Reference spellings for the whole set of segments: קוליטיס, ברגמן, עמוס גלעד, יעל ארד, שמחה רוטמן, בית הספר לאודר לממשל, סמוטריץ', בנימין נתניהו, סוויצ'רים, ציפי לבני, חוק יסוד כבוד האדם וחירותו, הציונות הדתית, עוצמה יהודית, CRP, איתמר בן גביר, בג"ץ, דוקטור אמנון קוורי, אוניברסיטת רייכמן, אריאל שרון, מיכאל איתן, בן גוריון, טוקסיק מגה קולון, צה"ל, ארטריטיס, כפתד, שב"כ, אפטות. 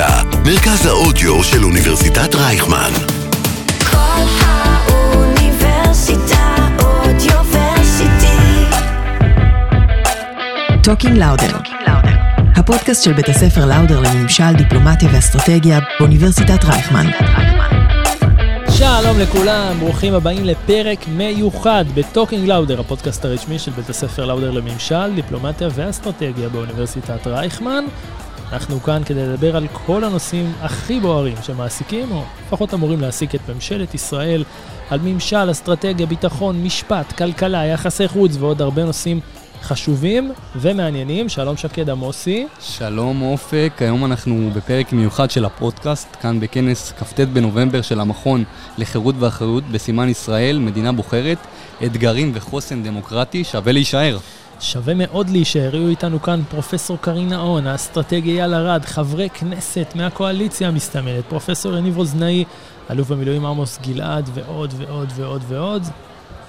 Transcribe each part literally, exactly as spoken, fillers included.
הידע, מרכז האודיו של אוניברסיטת רייכמן. כל האוניברסיטה אודיוורסיטי. Talking Louder, הפודקאסט של בית הספר לאודר לממשל, דיפלומטיה ואסטרטגיה באוניברסיטת רייכמן. שלום לכולם, ברוכים הבאים לפרק מיוחד בטוקינג לאודר, הפודקאסט הרשמי של בית הספר לאודר לממשל, דיפלומטיה ואסטרטגיה באוניברסיטת רייכמן. אנחנו כאן כדי לדבר על כל הנושאים הכי בוערים שמעסיקים, או לפחות אמורים להעסיק את ממשלת ישראל, על ממשל, אסטרטגיה, ביטחון, משפט, כלכלה, יחסי חוץ ועוד הרבה נושאים חשובים ומעניינים. שלום שקד עמוסי. שלום אופק, היום אנחנו בפרק מיוחד של הפודקאסט, כאן בכנס כפתד בנובמבר של המכון לחירות והחריות בסימן ישראל, מדינה בוחרת, אתגרים וחוסן דמוקרטי, שווה להישאר. שווה מאוד להישאר, יהיו איתנו כאן פרופ' קרינה און, האסטרטגיה יעל ארד, חברי כנסת מהקואליציה המסתמנת, פרופ' יניב רוזנאי, אלוף במילואים עמוס גלעד ועוד ועוד ועוד ועוד.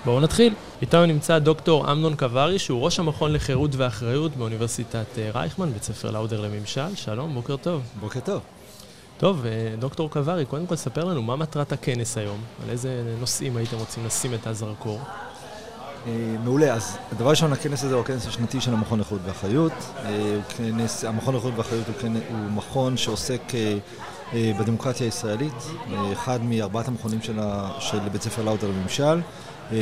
בואו נתחיל. איתנו נמצא דוקטור אמנון קוורי, שהוא ראש המכון לחירות והחריות באוניברסיטת רייכמן, בית ספר לאודר לממשל. שלום, בוקר טוב. בוקר טוב. טוב, דוקטור קוורי, קודם כל ספר לנו מה מטרת הכנס היום, על איזה נושאים הייתם רוצים לשים את הזרקור. מעולה, אז הדבר ראשון, הכנס הזה הוא הכנס השנתי של המכון לחירות והחריות. המכון לחירות והחריות הוא מכון שעוסק בדמוקרטיה הישראלית, אחד מארבעת המכונים של בית ספר לאודר לממשל,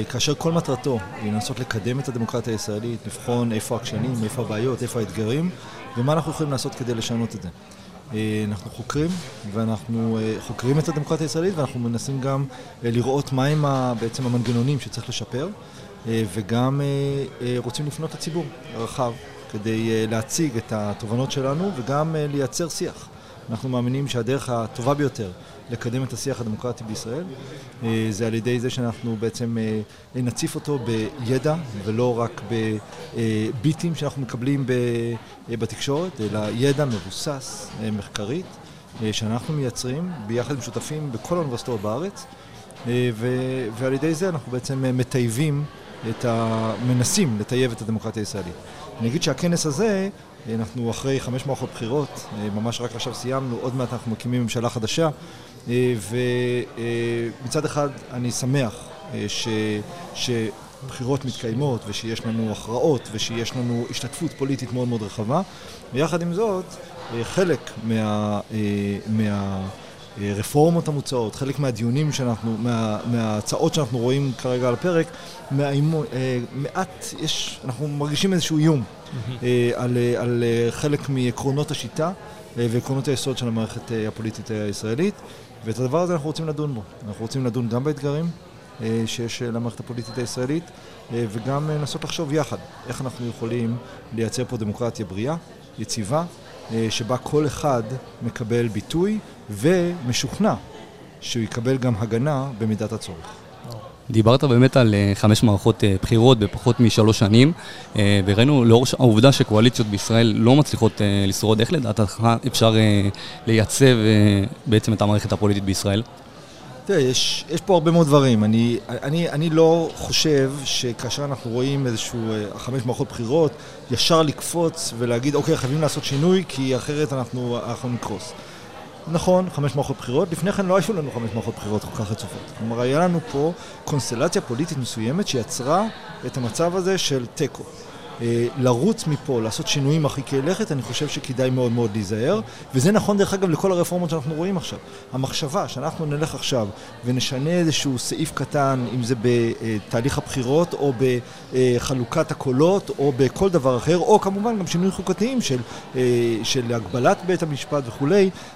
כאשר כל מטרתו היא לנסות לקדם את הדמוקרטיה הישראלית, לבחון איפה הכשלים, איפה הבעיות, איפה האתגרים, ומה אנחנו יכולים לעשות כדי לשנות את זה. אנחנו חוקרים, ואנחנו חוקרים את הדמוקרטיה הישראלית, ואנחנו מנסים גם לראות מהם בעצם המנגנונים שצריך לשפר, וגם רוצים לפנות לציבור הרחב, כדי להציג את התובנות שלנו, וגם לייצר שיח. אנחנו מאמינים שהדרך הטובה ביותר לקדם את השיח הדמוקרטי בישראל, זה על ידי זה שאנחנו בעצם נציף אותו בידע, ולא רק בביטים שאנחנו מקבלים בתקשורת, אלא ידע מבוסס מחקרית, שאנחנו מייצרים ביחד משותפים בכל האוניברסיטאות בארץ, ועל ידי זה אנחנו בעצם מטייבים את המנסים לטייב את הדמוקרטיה הישראלית. אני אגיד שהכנס הזה, אנחנו אחרי חמש מערכות בחירות, ממש רק עכשיו סיימנו, עוד מעט אנחנו מקימים ממשלה חדשה, ומצד אחד אני שמח ש... שבחירות מתקיימות ושיש לנו הכרעות ושיש לנו השתתפות פוליטית מאוד מאוד רחבה, ויחד עם זאת חלק מה... מה... רפורמות המוצאות, חלק מהדיונים שאנחנו, מה, מההצעות שאנחנו רואים כרגע על הפרק, מהאימו, אה, מעט יש, אנחנו מרגישים איזשהו איום אה, על, על חלק מעקרונות השיטה אה, ועקרונות היסוד של המערכת אה, הפוליטית הישראלית, ואת הדבר הזה אנחנו רוצים לדון בו. אנחנו רוצים לדון גם באתגרים אה, שיש למערכת הפוליטית הישראלית, אה, וגם אה, לנסות לחשוב יחד איך אנחנו יכולים לייצר פה דמוקרטיה בריאה, יציבה, שבה כל אחד מקבל ביטוי ומשוכנע שהוא יקבל גם הגנה במידת הצורך. דיברת באמת על חמש מערכות בחירות בפחות משלוש שנים, וראינו לאור העובדה שקואליציות בישראל לא מצליחות לשרוד, איך לדעתך אפשר לייצב בעצם את המערכת הפוליטית בישראל? תראה, יש, יש פה הרבה מאוד דברים. אני, אני, אני לא חושב שכאשר אנחנו רואים איזשהו חמש מערכות בחירות, ישר לקפוץ ולהגיד, אוקיי, חייבים לעשות שינוי, כי אחרת אנחנו, אנחנו נקרוס. נכון, חמש מערכות בחירות. לפני כן לא היו לנו חמש מערכות בחירות כל כך רצופות. כלומר, היה לנו פה קונסטלציה פוליטית מסוימת שיצרה את המצב הזה של טקו. לרוץ מפה, לעשות שינויים מרחיקי לכת, אני חושב שכדאי מאוד מאוד להיזהר, וזה נכון דרך אגב לכל הרפורמות שאנחנו רואים עכשיו. המחשבה שאנחנו נלך עכשיו ונשנה איזשהו סעיף קטן, אם זה בתהליך הבחירות או בחלוקת הקולות או בכל דבר אחר, או כמובן גם שינויים חוקתיים של, של הגבלת בית המשפט וכו',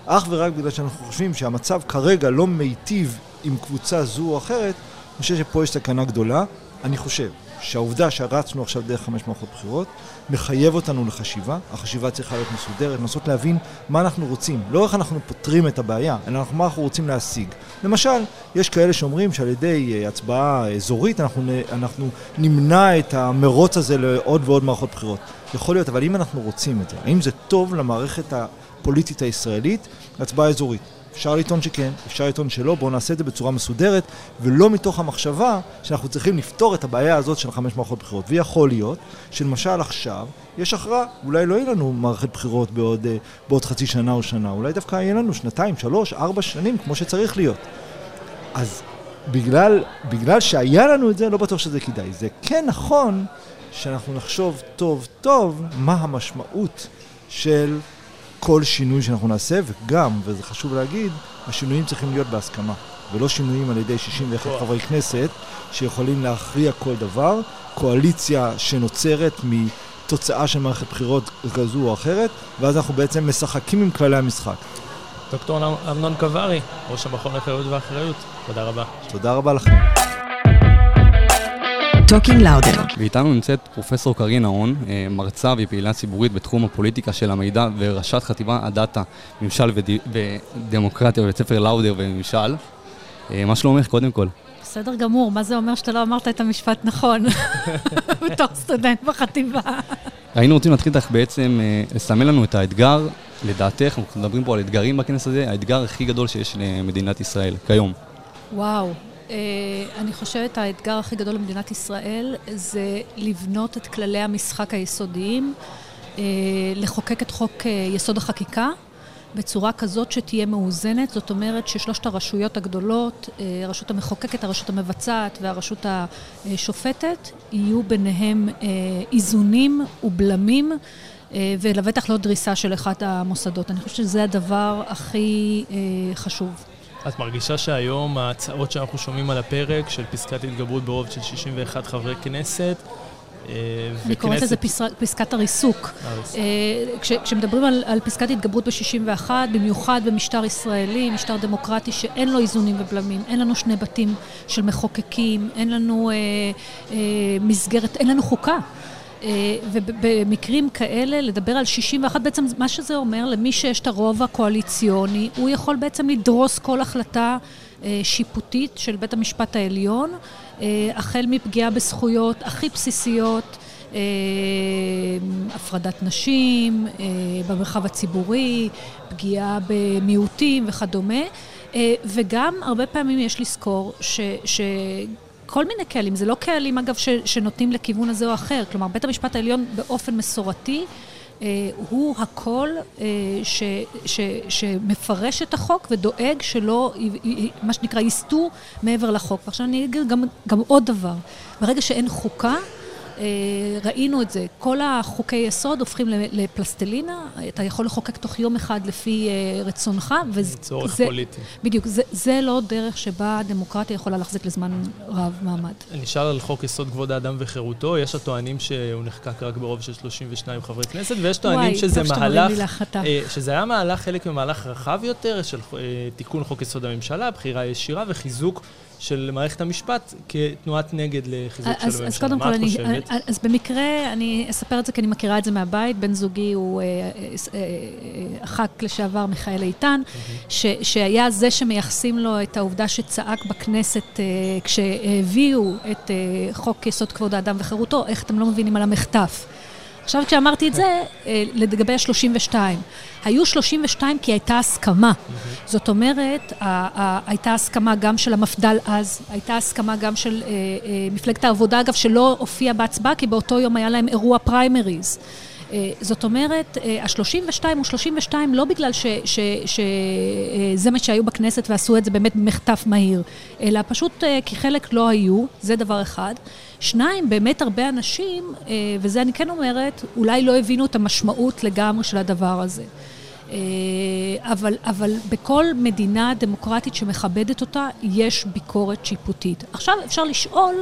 אך ורק בגלל שאנחנו חושבים שהמצב כרגע לא מיטיב עם קבוצה זו או אחרת, אני חושב שפה יש תקנה גדולה, אני חושב. שהעובדה שרצנו עכשיו דרך חמש מערכות בחירות, מחייב אותנו לחשיבה. החשיבה צריכה להיות מסודרת, לנסות להבין מה אנחנו רוצים. לא איך אנחנו פותרים את הבעיה, אלא מה אנחנו רוצים להשיג. למשל, יש כאלה שאומרים שעל ידי הצבעה אזורית, אנחנו, אנחנו נמנע את המרוץ הזה לעוד ועוד מערכות בחירות. יכול להיות, אבל אם אנחנו רוצים את זה, האם זה טוב למערכת הפוליטית הישראלית, הצבעה אזורית? אפשר לטעון שכן, אפשר לטעון שלא, בואו נעשה את זה בצורה מסודרת, ולא מתוך המחשבה שאנחנו צריכים לפתור את הבעיה הזאת של חמש מערכות בחירות. ויכול להיות שלמשל עכשיו יש הכרעה, אולי לא יהיה לנו מערכת בחירות בעוד, בעוד חצי שנה או שנה, אולי דווקא יהיה לנו שנתיים, שלוש, ארבע שנים, כמו שצריך להיות. אז בגלל, בגלל שהיה לנו את זה, לא בטוח שזה כדאי. זה כן נכון שאנחנו נחשוב טוב טוב מה המשמעות של כל שינוי שאנחנו נעשה, וגם, וזה חשוב להגיד, השינויים צריכים להיות בהסכמה, ולא שינויים על ידי שישים ואחד חברי כנסת שיכולים להכריע כל דבר. קואליציה שנוצרת מתוצאה של מערכת בחירות כזו או אחרת, ואז אנחנו בעצם משחקים עם כללי המשחק. דוקטור אמנון קוורי, ראש המכון לחירות והחריות, תודה רבה. תודה רבה לכם. Talking Louder. ואיתנו נמצאת פרופסור קרינה און, מרצה ופעילה ציבורית בתחום הפוליטיקה של המידע וראשת חטיבה הדאטה, ממשל וד... ודמוקרטיה בבית הספר Louder וממשל. מה שלומך קודם כל? בסדר גמור, מה זה אומר שאתה לא אמרת את המשפט נכון בתור סטודנט בחטיבה? היינו רוצים להתחיל לך בעצם לסמל לנו את האתגר, לדעתך, אנחנו מדברים פה על אתגרים בכנס הזה, האתגר הכי גדול שיש למדינת ישראל כיום. וואו. אני חושבת האתגר הכי גדול למדינת ישראל זה לבנות את כללי המשחק היסודיים, לחוקק את חוק יסוד החקיקה בצורה כזאת שתהיה מאוזנת, זאת אומרת ששלושת הרשויות הגדולות, הרשות המחוקקת, הרשות המבצעת והרשות השופטת, יהיו ביניהם איזונים ובלמים, ולבטח לא דריסה של אחת המוסדות. אני חושבת שזה הדבר הכי חשוב. את מרגישה שהיום ההצעות שאנחנו שומעים על הפרק של פסקת התגברות ברוב של שישים ואחד חברי כנסת, אני קוראת לזה פסקת הריסוק. כשמדברים על פסקת התגברות ב-שישים ואחת, במיוחד במשטר ישראלי, משטר דמוקרטי שאין לו איזונים ובלמים, אין לנו שני בתים של מחוקקים, אין לנו מסגרת, אין לנו חוקה. ובמקרים כאלה לדבר על שישים ואחת, בעצם מה שזה אומר, למי שיש את הרוב הקואליציוני, הוא יכול בעצם לדרוס כל החלטה שיפוטית של בית המשפט העליון, החל מפגיעה בזכויות הכי בסיסיות, הפרדת נשים, במרחב הציבורי, פגיעה במיעוטים וכדומה, וגם הרבה פעמים יש לזכור ש... ש... כל מיני קהלים, זה לא קהלים אגב ש, שנותנים לכיוון הזה או אחר, כלומר בית המשפט העליון באופן מסורתי אה, הוא הכל אה, ש, ש, שמפרש את החוק ודואג שלא, מה שנקרא, יסתו מעבר לחוק. ועכשיו אני אגיד גם, גם עוד דבר, ברגע שאין חוקה, אה, ראינו את זה, כל החוקי יסוד הופכים לפלסטלינה, אתה יכול לחוקק תוך יום אחד לפי אה, רצונך, וזה, צורך זה, פוליטי. בדיוק, זה, זה לא דרך שבה הדמוקרטיה יכולה להחזיק לזמן רב מעמד. נשאל על חוק יסוד כבוד האדם וחירותו, יש הטוענים שהוא נחקק רק ברוב של שלושים ושניים חברי כנסת, ויש טוענים שזה מהלך, אה, שזה היה מהלך, חלק ממהלך רחב יותר, של אה, תיקון חוק יסוד הממשלה, בחירה ישירה וחיזוק של מערכת המשפט כתנועת נגד לחיזוק של הממשלה. אז קודם כל, אז במקרה, אני אספר את זה כי אני מכירה את זה מהבית, בן זוגי הוא ח"כ לשעבר מיכאל איתן, שהיה זה שמייחסים לו את העובדה שצעק בכנסת כשהביאו את חוק יסוד כבוד האדם וחירותו, איך אתם לא מבינים על המחטף. עכשיו כשאמרתי את זה, לגבי ה-שלושים ושתיים, היו שלושים ושתיים כי הייתה הסכמה. זאת אומרת, הייתה הסכמה גם של המפד"ל אז, הייתה הסכמה גם של מפלגת העבודה, אגב, שלא הופיעה בהצבעה, כי באותו יום היה להם אירוע פריימריז. זאת אומרת, ה-שלושים ושתיים הוא שלושים ושתיים לא בגלל שזה מה שהיו בכנסת ועשו את זה באמת במחטף מהיר, אלא פשוט כי חלק לא היו, זה דבר אחד. שניים, באמת הרבה אנשים, וזה אני כן אומרת, אולי לא הבינו את המשמעות לגמרי של הדבר הזה. אבל, אבל בכל מדינה דמוקרטית שמכבדת אותה, יש ביקורת שיפוטית. עכשיו אפשר לשאול,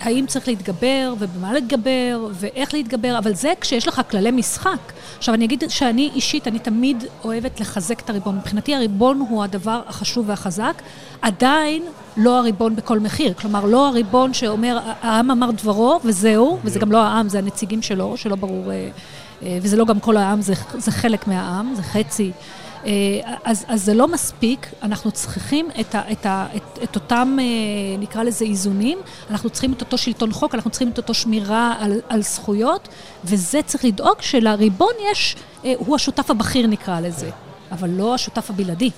האם צריך להתגבר, ובמה להתגבר, ואיך להתגבר, אבל זה כשיש לך כללי משחק. עכשיו אני אגיד שאני אישית, אני תמיד אוהבת לחזק את הריבון. מבחינתי הריבון הוא הדבר החשוב והחזק, עדיין לא הריבון בכל מחיר. כלומר, לא הריבון שאומר, העם אמר דברו וזהו, וזה גם לא העם, זה הנציגים שלו, שלא ברור, וזה לא גם כל העם, זה, זה חלק מהעם, זה חצי. אז, אז זה לא מספיק, אנחנו צריכים את, ה, את, ה, את, את אותם, נקרא לזה, איזונים, אנחנו צריכים את אותו שלטון חוק, אנחנו צריכים את אותו שמירה על, על זכויות, וזה צריך לדאוג שלריבון יש, הוא השותף הבכיר נקרא לזה. אבל לא השותף הבלעדי.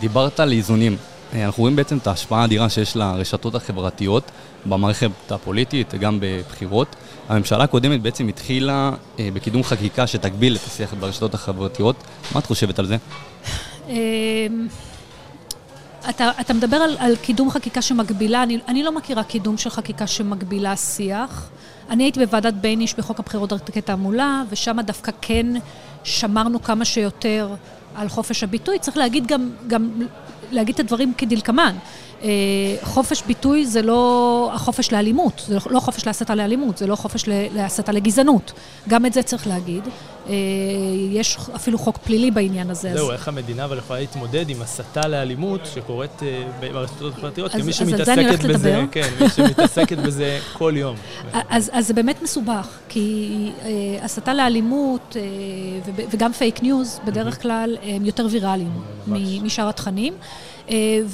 דיברת על איזונים. אנחנו רואים בעצם את ההשפעה האדירה שיש לרשתות החברתיות במערכת הפוליטית, גם בבחירות. הממשלה הקודמת בעצם התחילה בקידום חקיקה שתגביל את השיח ברשתות החברתיות. מה את חושבת על זה? אתה, אתה מדבר על, על קידום חקיקה שמגבילה, אני, אני לא מכירה קידום של חקיקה שמגבילה שיח. אני הייתי בוועדת בייניש בחוק הבחירות דרכי תעמולה, ושם דווקא כן שמרנו כמה שיותר על חופש הביטוי. צריך להגיד גם, גם להגיד את הדברים כדלקמן. אה, חופש ביטוי זה לא החופש לאלימות, זה לא חופש להסתה לאלימות, זה לא חופש להסתה לגזענות. גם את זה צריך להגיד. אה, יש אפילו חוק פלילי בעניין הזה. זהו, איך המדינה אבל יכולה להתמודד עם הסתה לאלימות שקורית אה, ברשתות החברתיות, כמי שמתעסקת בזה, כן, מי שמתעסקת בזה כל יום. אז, אז זה באמת מסובך, כי אה, הסתה לאלימות אה, וגם פייק ניוז בדרך כלל הם יותר ויראליים משאר התכנים.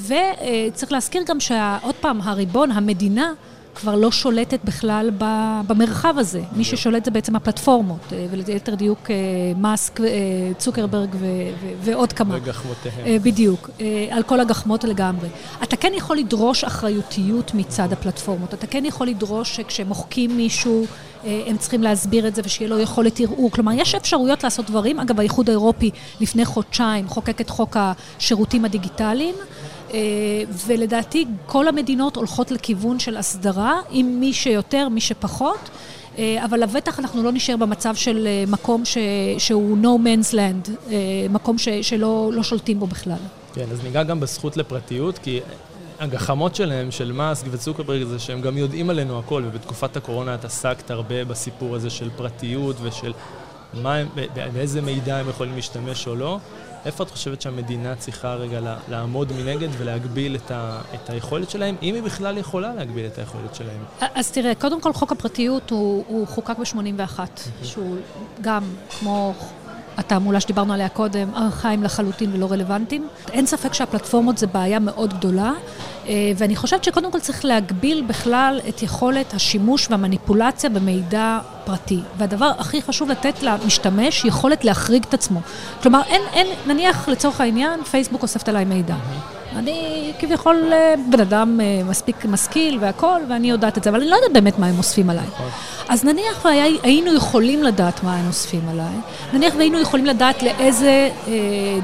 וצריך להזכיר גם שעוד פעם, הריבון, המדינה, כבר לא שולטת בכלל במרחב הזה. מי ששולט זה בעצם הפלטפורמות, וליתר דיוק מאסק, צוקרברג ועוד כמה. וגחמותיהם. בדיוק, על כל הגחמות לגמרי. אתה כן יכול לדרוש אחריותיות מצד הפלטפורמות, אתה כן יכול לדרוש שכשמוחקים מישהו, הם צריכים להסביר את זה ושיהיה לו יכולת ערעור. כלומר, יש אפשרויות לעשות דברים. אגב, האיחוד האירופי לפני חודשיים חוקק את חוק השירותים הדיגיטליים, ולדעתי כל המדינות הולכות לכיוון של הסדרה, עם מי שיותר, מי שפחות, אבל לבטח אנחנו לא נשאר במצב של מקום ש... שהוא no man's land, מקום ש... שלא לא שולטים בו בכלל. כן, אז ניגע גם בזכות לפרטיות, כי הגחמות שלהם, של מאסק וצוקרברג, זה שהם גם יודעים עלינו הכל, ובתקופת הקורונה את עסקת הרבה בסיפור הזה של פרטיות ושל מה הם, באיזה מידע הם יכולים להשתמש או לא. איפה את חושבת שהמדינה צריכה רגע לעמוד מנגד ולהגביל את, ה, את היכולת שלהם, אם היא בכלל יכולה להגביל את היכולת שלהם? אז תראה, קודם כל חוק הפרטיות הוא, הוא חוקק ב-שמונים ואחת, שהוא גם כמו התעמולה שדיברנו עליה קודם, ארכאיים לחלוטין ולא רלוונטיים. אין ספק שהפלטפורמות זה בעיה מאוד גדולה, ואני חושבת שקודם כל צריך להגביל בכלל את יכולת השימוש והמניפולציה במידע פרטי. והדבר הכי חשוב לתת למשתמש יכולת להחריג את עצמו. כלומר, אין, אין, נניח לצורך העניין, פייסבוק אוספת עליי מידע. אני כביכול בן אדם מספיק משכיל והכל, ואני יודעת את זה, אבל אני לא יודעת באמת מה הם אוספים עליי. אז נניח והיינו יכולים לדעת מה הם אוספים עליי, נניח והיינו יכולים לדעת לאיזה אה,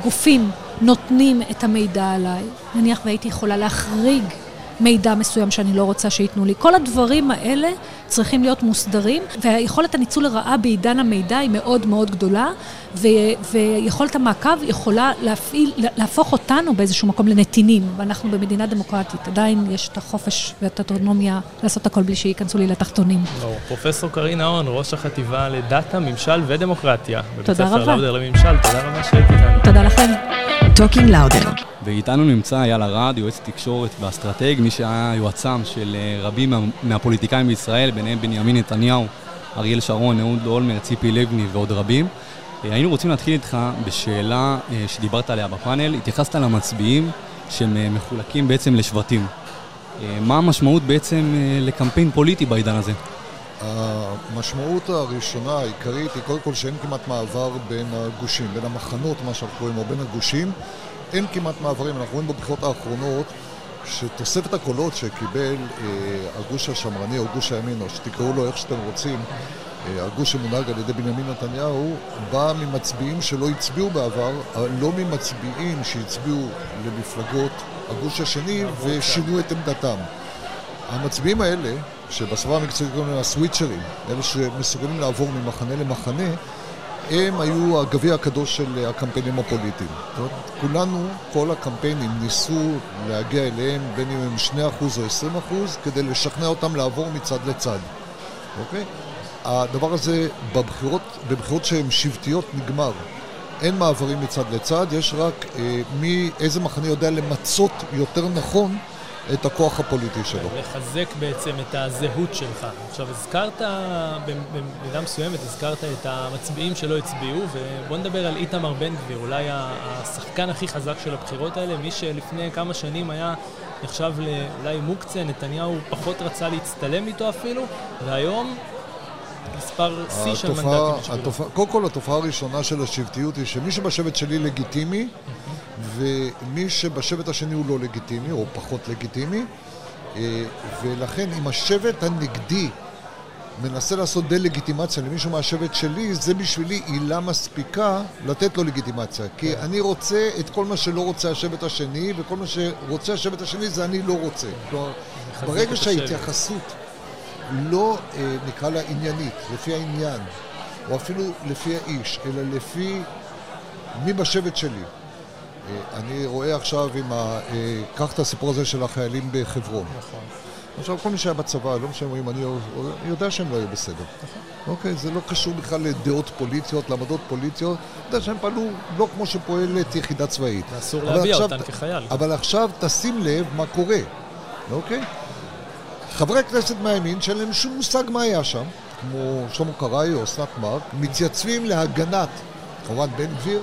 גופים נותנים את המידע עליי, נניח והייתי יכולה להחריג מידע מסוים שאני לא רוצה שיתנו לי. כל הדברים האלה צריכים להיות מוסדרים, והיכולת הניצול לרעה בעידן המידע היא מאוד מאוד גדולה, ו- ויכולת המעקב יכולה להפעיל, להפוך אותנו באיזשהו מקום לנתינים, ואנחנו במדינה דמוקרטית. עדיין יש את החופש ואת האוטונומיה לעשות הכל בלי שייכנסו לי לתחתונים. פרופסור קרינה און, ראש החטיבה לדאטה, ממשל ודמוקרטיה. תודה רבה. בבית הספר לאודר לממשל, תודה רבה שהייתי כאן. תודה לכם. Talking Louder. ואיתנו נמצא יעל ארד, יועץ תקשורת ואסטרטג, מי שהיה יועצם של רבים מהפוליטיקאים בישראל, ביניהם בנימין נתניהו, אריאל שרון, אהוד ברק, ציפי לבני ועוד רבים. היינו רוצים להתחיל איתך בשאלה שדיברת עליה בפאנל, התייחסת למצביעים שהם מחולקים בעצם לשבטים. מה המשמעות בעצם לקמפיין פוליטי בעידן הזה? המשמעות הראשונה העיקרית היא קודם כל שאין כמעט מעבר בין הגושים, בין המחנות, מה שאנחנו קוראים, או בין הגושים, אין כמעט מעברים. אנחנו רואים בבחירות האחרונות שתוספת הקולות שקיבל אה, הגוש השמרני או גוש הימין, או שתקראו לו איך שאתם רוצים, אה, הגוש שמונהג על ידי בנימין נתניהו, בא ממצביעים שלא הצביעו בעבר, לא ממצביעים שהצביעו למפלגות הגוש השני ושינו את עמדתם. המצביעים האלה, שבשפה המקצועית קוראים להם הסוויצ'רים, אלה שמסוגלים לעבור ממחנה למחנה, הם היו הגביע הקדוש של הקמפיינים הפוליטיים. כולנו, כל הקמפיינים ניסו להגיע אליהם בין אם הם שני אחוז או עשרים אחוז כדי לשכנע אותם לעבור מצד לצד. אוקיי? הדבר הזה בבחירות, בבחירות שהן שבטיות נגמר. אין מעברים מצד לצד, יש רק אה, מי, איזה מחנה יודע למצות יותר נכון את הכוח הפוליטי שלו. לחזק בעצם את הזהות שלך. עכשיו, הזכרת, במידה מסוימת, הזכרת את המצביעים שלא הצביעו, ובוא נדבר על איתמר בן גביר, אולי השחקן הכי חזק של הבחירות האלה, מי שלפני כמה שנים היה נחשב לאולי מוקצה, נתניהו פחות רצה להצטלם איתו אפילו, והיום מספר C של מנדטים. קודם כל, התופעה הראשונה של השבטיות היא שמי שבשבט שלי לגיטימי, ומי שבשבט השני הוא לא לגיטימי, או פחות לגיטימי, ולכן אם השבט הנגדי מנסה לעשות דה-לגיטימציה למישהו מהשבט שלי, זה בשבילי עילה מספיקה לתת לו לגיטימציה. כי אני רוצה את כל מה שלא רוצה השבט השני, וכל מה שרוצה השבט השני זה אני לא רוצה. כלומר, ברגע שההתייחסות לא נקרא לה עניינית, לפי העניין, או אפילו לפי האיש, אלא לפי מי בשבט שלי. אני רואה עכשיו עם ה... קח את הסיפור הזה של החיילים בחברון. נכון. עכשיו, כל מי שהיה בצבא, לא משמעים, אני יודע שהם לא יהיו בסדר. אוקיי, זה לא קשור בכלל לדעות פוליטיות, לעמדות פוליטיות. אתה יודע שהם פעלו לא כמו שפועלת יחידה צבאית. אסור להביע אותן כחייל. אבל עכשיו תשים לב מה קורה, אוקיי? חברי כנסת מהימין, שאין להם שום מושג מה היה שם, כמו שלמה קרעי או אסנת מארק, מתייצבים להגנת, כמובן בן גביר,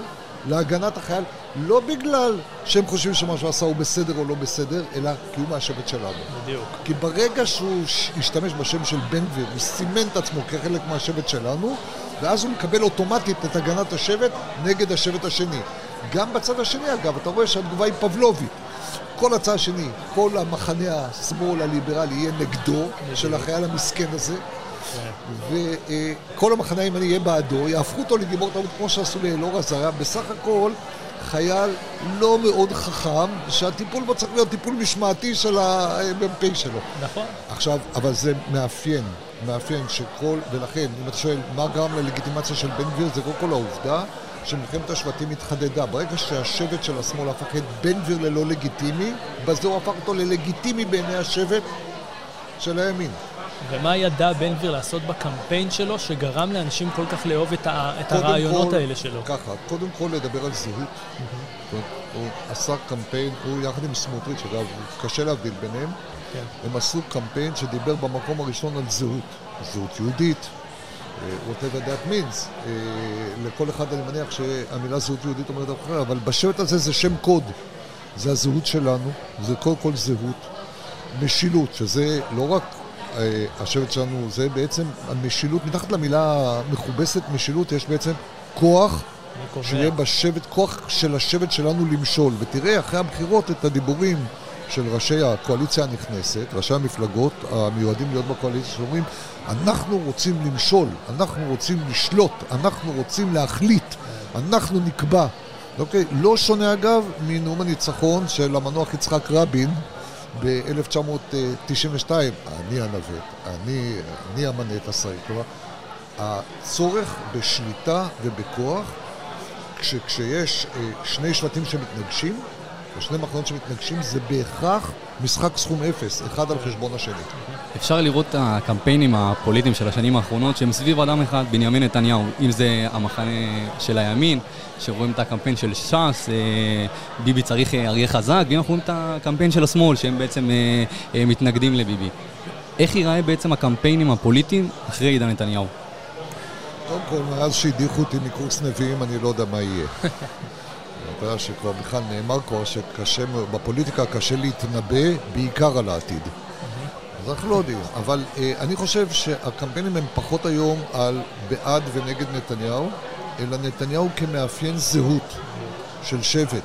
להגנת החייל, לא בגלל שהם חושבים שמה שהוא עשה הוא בסדר או לא בסדר, אלא כי הוא מהשבט שלנו. בדיוק. כי ברגע שהוא השתמש בשם של בן גביר, הוא סימן את עצמו כחלק מהשבט שלנו, ואז הוא מקבל אוטומטית את הגנת השבט נגד השבט השני. גם בצד השני, אגב, אתה רואה שהתגובה היא פבלובית. כל הצד השני, כל המחנה השמאל הליברלי יהיה נגדו של החייל המסכן הזה, וכל המחנה הימני יהיה בעדו, יהפכו אותו לגיבור תרבות כמו שעשו לאלאור אזריה. בסך הכל חייל לא מאוד חכם, שהטיפול בו צריך להיות טיפול משמעתי של המ"פ שלו. נכון. עכשיו, אבל זה מאפיין, מאפיין שכל, ולכן, אם אתה שואל מה גרם ללגיטימציה של בן גביר, זה קודם כל העובדה שמלחמת השבטים התחדדה. ברגע שהשבט של השמאל הפך את בן גביר ללא לגיטימי, בזה הוא הפך אותו ללגיטימי בעיני השבט של הימין. ומה ידע בן גביר לעשות בקמפיין שלו שגרם לאנשים כל כך לאהוב את, ה- את הרעיונות כל, האלה שלו? ככה, קודם כל לדבר על זהות. Mm-hmm. הוא עשה קמפיין, הוא יחד עם סמוטריץ', אגב, קשה להבדיל ביניהם. Okay. הם עשו קמפיין שדיבר במקום הראשון על זהות. זהות יהודית, רוטב הדעת מינס. לכל אחד אני מניח שהמילה זהות יהודית אומרת אחר, אבל בשבט הזה זה שם קוד. זה הזהות שלנו, זה קודם כל זהות. משילות, שזה לא רק... השבט שלנו זה בעצם המשילות, מתחת למילה מכובסת משילות יש בעצם כוח שיהיה בשבט, כוח של השבט שלנו למשול. ותראה אחרי הבחירות את הדיבורים של ראשי הקואליציה הנכנסת, ראשי המפלגות המיועדים להיות בקואליציה שאומרים אנחנו רוצים למשול, אנחנו רוצים לשלוט, אנחנו רוצים להחליט, אנחנו נקבע. אוקיי? לא שונה אגב מנאום הניצחון של המנוח יצחק רבין ב-אלף תשע מאות תשעים ושתיים, אני הנווט, אני, אני אמנה את השרי. כלומר, הצורך בשליטה ובכוח, כש, כשיש שני שבטים שמתנגשים, או שני מחנות שמתנגשים, זה בהכרח משחק סכום אפס, אחד על חשבון השני. אפשר לראות את הקמפיינים הפוליטיים של השנים האחרונות, שהם סביב אדם אחד, בנימין נתניהו, אם זה המחנה של הימין, שרואים את הקמפיין של ש"ס, ביבי צריך אריה חזק, ואם אנחנו רואים את הקמפיין של השמאל, שהם בעצם מתנגדים לביבי. איך ייראה בעצם הקמפיינים הפוליטיים אחרי עידן נתניהו? קודם כל, מאז שהדיחו אותי מקורס נביאים, אני לא יודע מה יהיה. אתה יודע שכבר בכלל נאמר כבר שבפוליטיקה קשה להתנבא בעיקר על העתיד. אז אנחנו לא יודעים, אבל אני חושב שהקמפיינים הם פחות היום על בעד ונגד נתניהו, אלא נתניהו כמאפיין זהות של שבט. זאת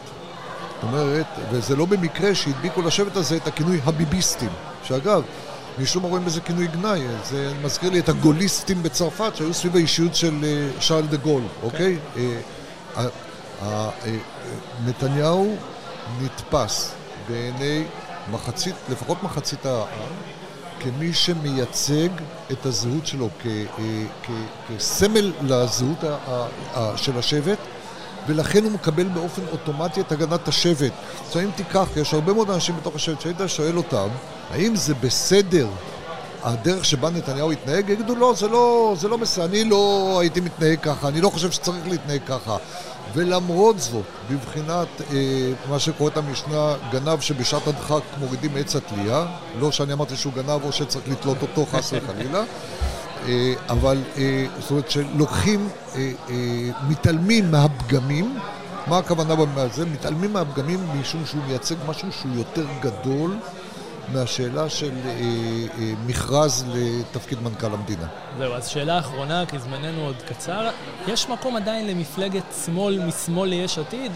אומרת, וזה לא במקרה שהדביקו לשבט הזה את הכינוי הביביסטים, שאגב, משום מה רואים בזה כינוי גנאי, זה מזכיר לי את הגוליסטים בצרפת שהיו סביב האישיות של שרל דה גול, אוקיי? נתניהו נתפס בעיני מחצית, לפחות מחצית העם, כמי שמייצג את הזהות שלו, כסמל לזהות של השבט, ולכן הוא מקבל באופן אוטומטי את הגנת השבט. אז אם תיקח, יש הרבה מאוד אנשים בתוך השבט, שהיית שואל אותם, האם זה בסדר הדרך שבה נתניהו התנהג? יגידו, לא, זה לא, זה לא בסדר, אני לא הייתי מתנהג ככה, אני לא חושב שצריך להתנהג ככה. ולמרות זאת, בבחינת אה, מה שקוראת המשנה, גנב שבשעת הדחק מורידים עץ התלייה, לא שאני אמרתי שהוא גנב או שצריך לתלות אותו חס וחלילה, אה, אבל אה, זאת אומרת שלוקחים, אה, אה, מתעלמים מהפגמים, מה הכוונה במה זה? מתעלמים מהפגמים משום שהוא מייצג משהו שהוא יותר גדול מהשאלה של אה, אה, מכרז לתפקיד מנכ"ל המדינה. זהו, אז שאלה אחרונה, כי זמננו עוד קצר. יש מקום עדיין למפלגת שמאל משמאל ליש עתיד?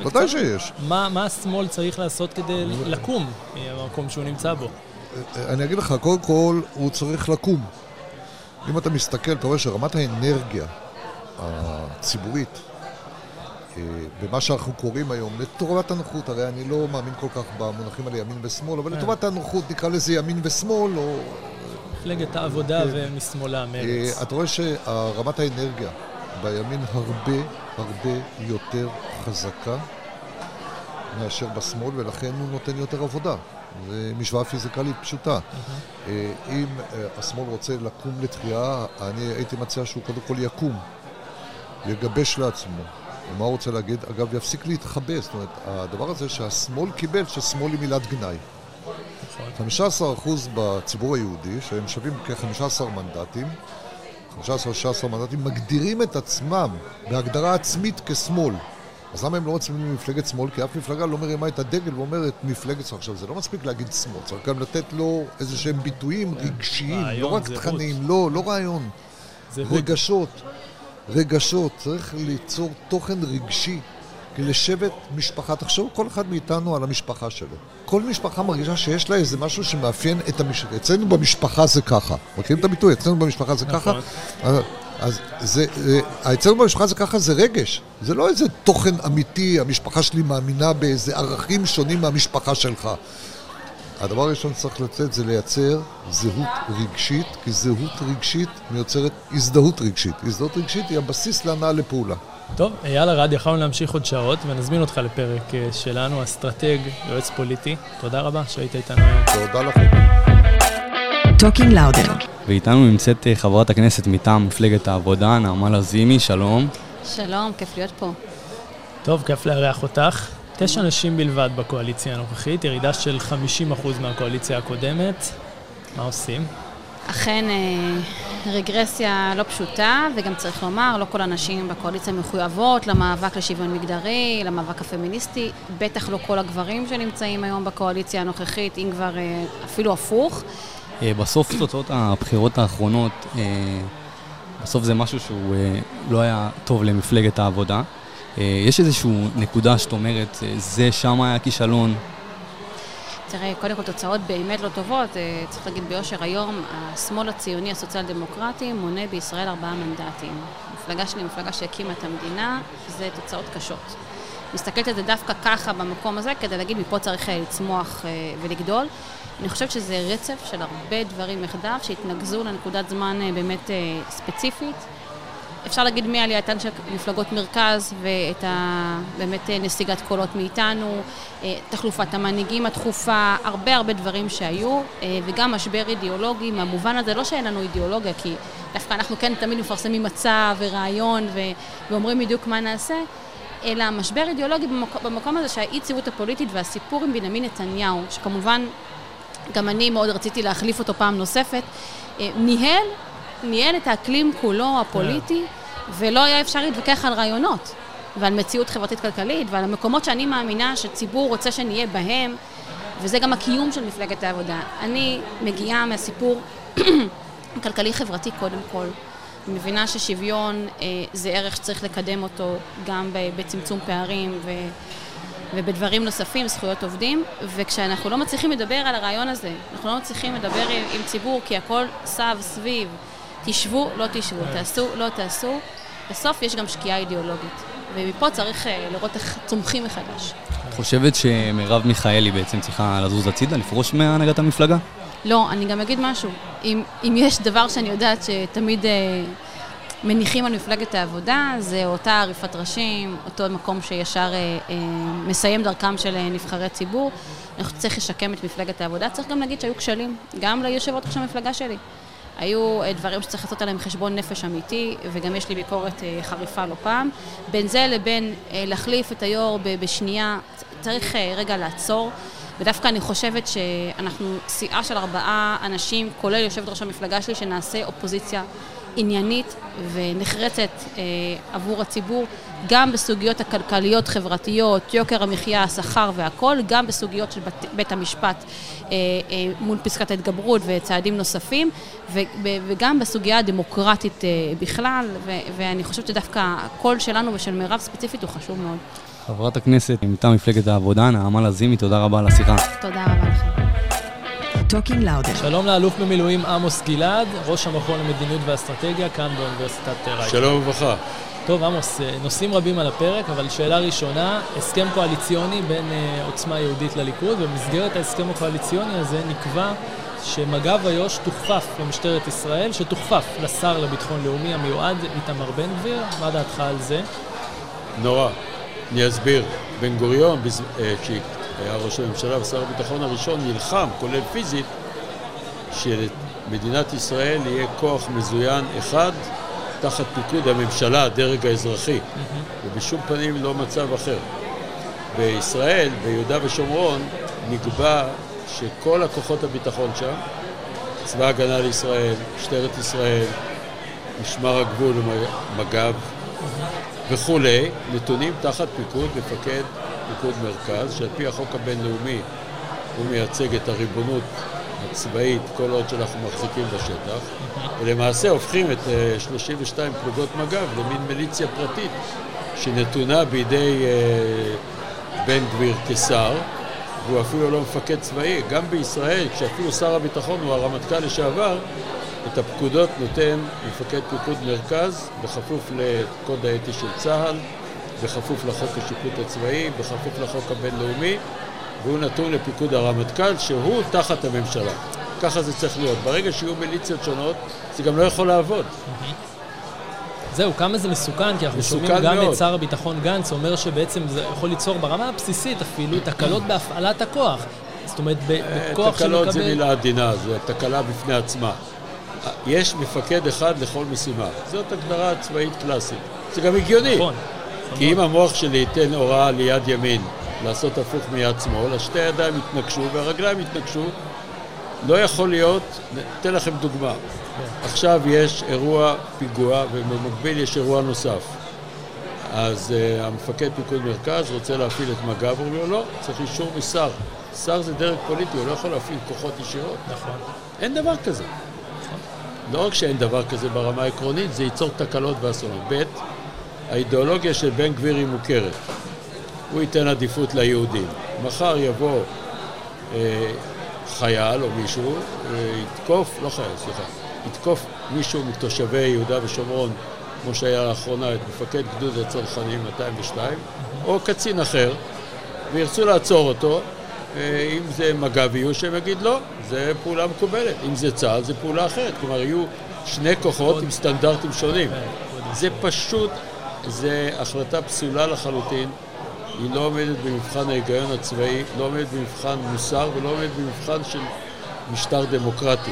ודאי שיש. מה, מה השמאל צריך לעשות כדי לקום מהמקום שהוא נמצא בו? אני אגיד לך, קודם כל הוא צריך לקום. אם אתה מסתכל, אתה רואה שרמת האנרגיה הציבורית, במה שאנחנו קוראים היום, לטובת הנוחות, הרי אני לא מאמין כל כך במונחים על ימין ושמאל, אבל לטובת הנוחות נקרא לזה ימין ושמאל, או... מפלגת העבודה ומשמאלה, מרץ. אתה רואה שרמת האנרגיה בימין הרבה הרבה יותר חזקה מאשר בשמאל, ולכן הוא נותן יותר עבודה. זה משוואה פיזיקלית פשוטה. אם השמאל רוצה לקום לתחייה, אני הייתי מציע שהוא קודם כל יקום, יגבש לעצמו. ומה הוא רוצה להגיד? אגב, יפסיק להתחבא. זאת אומרת, הדבר הזה שהשמאל קיבל, ששמאל היא מילת גנאי. חמישה עשר אחוז בציבור היהודי, שהם שווים כ-חמישה עשר מנדטים, חמישה עשר עד שישה עשר מנדטים, מגדירים את עצמם בהגדרה עצמית כשמאל. אז למה הם לא מצביעים למפלגת שמאל? כי אף מפלגה לא מרימה את הדגל ואומרת מפלגת שמאל. עכשיו, זה לא מספיק להגיד שמאל, צריך גם לתת לו איזה שהם ביטויים רגשיים, לא רק תכנים, לא, לא רעיון, רגשות. רגשות, צריך ליצור תוכן רגשי, כי לשבת משפחה, תחשבו כל אחד מאיתנו על המשפחה שלו. כל משפחה מרגישה שיש לה איזה משהו שמאפיין את המשפחה. אצלנו במשפחה זה ככה. מכירים את הביטוי? אצלנו במשפחה זה ככה. אז זה, אצלנו במשפחה זה ככה זה רגש. זה לא איזה תוכן אמיתי, המשפחה שלי מאמינה באיזה ערכים שונים מהמשפחה שלך. הדבר הראשון שצריך לצאת זה לייצר זהות רגשית, כי זהות רגשית מיוצרת הזדהות רגשית. הזדהות רגשית היא הבסיס להנעה לפעולה. טוב, יעל ארד, יכולנו להמשיך עוד שעות, ונזמין אותך לפרק שלנו, אסטרטג, יועץ פוליטי. תודה רבה שהיית איתנו היום. תודה לכם. Talking Louder. ואיתנו נמצאת חברת הכנסת מטעם מפלגת העבודה, נעמל הזימי, שלום. שלום, כיף להיות פה. טוב, כיף לארח אותך. תשע נשים בלבד בקואליציה הנוכחית, ירידה של חמישים אחוז מהקואליציה הקודמת. מה עושים? אכן, רגרסיה לא פשוטה, וגם צריך לומר, לא כל הנשים בקואליציה מחויבות למאבק לשוויון מגדרי, למאבק הפמיניסטי, בטח לא כל הגברים שנמצאים היום בקואליציה הנוכחית, אם כבר אפילו הפוך. בסוף תוצאות הבחירות האחרונות, בסוף זה משהו שהוא לא היה טוב למפלגת העבודה. יש איזושהי נקודה שאת אומרת, זה שם היה כישלון? תראה, קודם כל תוצאות באמת לא טובות. צריך להגיד ביושר, היום השמאל הציוני הסוציאל-דמוקרטי מונה בישראל ארבעה מנדטים. המפלגה שלי, מפלגה שהקימה את המדינה, זה תוצאות קשות. מסתכלת את זה דווקא ככה במקום הזה, כדי להגיד מפה צריך לצמוח ולגדול. אני חושבת שזה רצף של הרבה דברים יחדיו, שהתנגזו לנקודת זמן באמת ספציפית. אפשר להגיד מי עלייתן של מפלגות מרכז ואת ה... באמת נסיגת קולות מאיתנו, תחלופת המנהיגים התחופה, הרבה הרבה דברים שהיו, וגם משבר אידיאולוגי, מהמובן הזה לא שאין לנו אידיאולוגיה, כי דווקא אנחנו כן תמיד מפרסמים מצע ורעיון ו... ואומרים בדיוק מה נעשה, אלא משבר אידיאולוגי במקום, במקום הזה שהאי-ציבות הפוליטית והסיפור עם בנימין נתניהו, שכמובן גם אני מאוד רציתי להחליף אותו פעם נוספת, ניהל ניהל את האקלים כולו הפוליטי, ולא היה אפשר להתווכח על רעיונות, ועל מציאות חברתית-כלכלית, ועל המקומות שאני מאמינה שציבור רוצה שנהיה בהם, וזה גם הקיום של מפלגת העבודה. אני מגיעה מהסיפור כלכלי-חברתי קודם כל, מבינה ששוויון זה ערך שצריך לקדם אותו גם בצמצום פערים ו... ובדברים נוספים, זכויות עובדים, וכשאנחנו לא מצליחים לדבר על הרעיון הזה, אנחנו לא מצליחים לדבר עם ציבור, כי הכל סב, סביב, תשבו, לא תשבו, תעשו, לא תעשו. בסוף יש גם שקיעה אידיאולוגית, ומפה צריך לראות איך צומחים מחדש. את חושבת שמרב מיכאלי בעצם צריכה לזוז הצידה, לפרוש מהנהגת המפלגה? לא, אני גם אגיד משהו. אם, אם יש דבר שאני יודעת שתמיד אה, מניחים על מפלגת העבודה, זה אותה עריפת ראשים, אותו מקום שישר אה, אה, מסיים דרכם של אה, נבחרי ציבור. אנחנו צריכים לשקם את מפלגת העבודה. צריך גם להגיד שהיו כשלים, גם ליושבות עכשיו המפלגה שלי. היו דברים שצריך לעשות עליהם חשבון נפש אמיתי, וגם יש לי ביקורת חריפה לא פעם. בין זה לבין להחליף את היור בשנייה, צריך רגע לעצור. ודווקא אני חושבת שאנחנו סיעה של ארבעה אנשים, כולל יושבת ראש המפלגה שלי, שנעשה אופוזיציה עניינית ונחרצת עבור הציבור, גם בסוגיות הכלכליות, חברתיות, יוקר המחיה, השכר והכל, גם בסוגיות של בית המשפט מול פסקת ההתגברות וצעדים נוספים, וגם בסוגיה הדמוקרטית בכלל, ואני חושבת שדווקא הקול שלנו ושל מירב ספציפית הוא חשוב מאוד. חברת הכנסת מטעם מפלגת העבודה, נעמל הזימי, תודה רבה על השיחה. תודה רבה לכם. Talking Louder. שלום לאלוף במילואים עמוס גלעד, ראש המכון למדיניות ואסטרטגיה, כאן באוניברסיטת רייכמן. שלום וברכה. טוב עמוס, נושאים רבים על הפרק, אבל שאלה ראשונה, הסכם קואליציוני בין עוצמה יהודית לליכוד, ובמסגרת ההסכם הקואליציוני הזה נקבע שמג"ב איו"ש תוכפף למשטרת ישראל, שתוכפף לשר לביטחון לאומי המיועד איתמר בן גביר. מה דעתך על זה? נורא. אני אסביר. בן גוריון, בז... שיק. היה ראש הממשלה ושר הביטחון הראשון נלחם, כולל פיזית, שמדינת ישראל יהיה כוח מזוין אחד תחת פיקוד הממשלה, הדרג האזרחי, ובשום פנים לא מצב אחר. בישראל, ביהודה ושומרון, נקבע שכל הכוחות הביטחון שם, צבא ההגנה לישראל, משטרת ישראל, משמר הגבול ומג"ב וכו', נתונים תחת פיקוד מפקד פיקוד מרכז, שעל פי החוק הבינלאומי הוא מייצג את הריבונות הצבאית כל עוד שאנחנו מחזיקים בשטח, ולמעשה הופכים את שלושים ושתיים פלוגות מג"ב למין מיליציה פרטית שנתונה בידי בן גביר כשר, והוא אפילו לא מפקד צבאי. גם בישראל, כשאפילו שר הביטחון הוא הרמטכ"ל לשעבר, את הפקודות נותן מפקד פיקוד מרכז בכפוף לקוד האתי של צה"ל, בכפוף לחוק השיפוט הצבאי, בכפוף לחוק הבינלאומי, והוא נתון לפיקוד הרמטכ"ל שהוא תחת הממשלה. ככה זה צריך להיות. ברגע שיהיו מיליציות שונות, זה גם לא יכול לעבוד. זהו, כמה זה מסוכן, כי אנחנו שומעים גם את שר הביטחון גנץ, אומר שבעצם זה יכול ליצור ברמה הבסיסית אפילו תקלות בהפעלת הכוח. זאת אומרת, בכוח שמקבל... תקלות זה מילה עדינה, זו תקלה בפני עצמה. יש מפקד אחד לכל משימה. זאת הגדרה צבאית קלאסית. זה גם הגיוני. כי אם המוח שלי ייתן הוראה ליד ימין לעשות הפוך מיד שמאל, השתי ידיים יתנגשו והרגליים יתנגשו, לא יכול להיות. אתן לכם דוגמה. עכשיו יש אירוע פיגוע ובמקביל יש אירוע נוסף. אז uh, המפקד פיקוד מרכז רוצה להפעיל את מג"ב, הוא אומר, לא, צריך אישור משר. שר זה דרג פוליטי, הוא לא יכול להפעיל כוחות ישירות. נכון. אין דבר כזה. נכון. לא רק שאין דבר כזה ברמה העקרונית, זה ייצור תקלות ואסונות. ב' האידיאולוגיה של בן גביר היא מוכרת. הוא ייתן עדיפות ליהודים. מחר יבוא אה, חייל או מישהו, אה, יתקוף, לא חייל, סליחה, יתקוף מישהו מתושבי יהודה ושומרון, כמו שהיה לאחרונה, את מפקד גדוד הצנחנים מאתיים ושתיים, או קצין אחר, וירצו לעצור אותו. אה, אם זה מג"ב איו"ש, הם יגיד לא, זה פעולה מקובלת. אם זה צה"ל, זה פעולה אחרת. כלומר, יהיו שני כוחות עם סטנדרטים שונים. זה פשוט... זה החלטה פסולה לחלוטין, היא לא עומדת במבחן ההיגיון הצבאי, לא עומדת במבחן מוסר ולא עומדת במבחן של משטר דמוקרטי.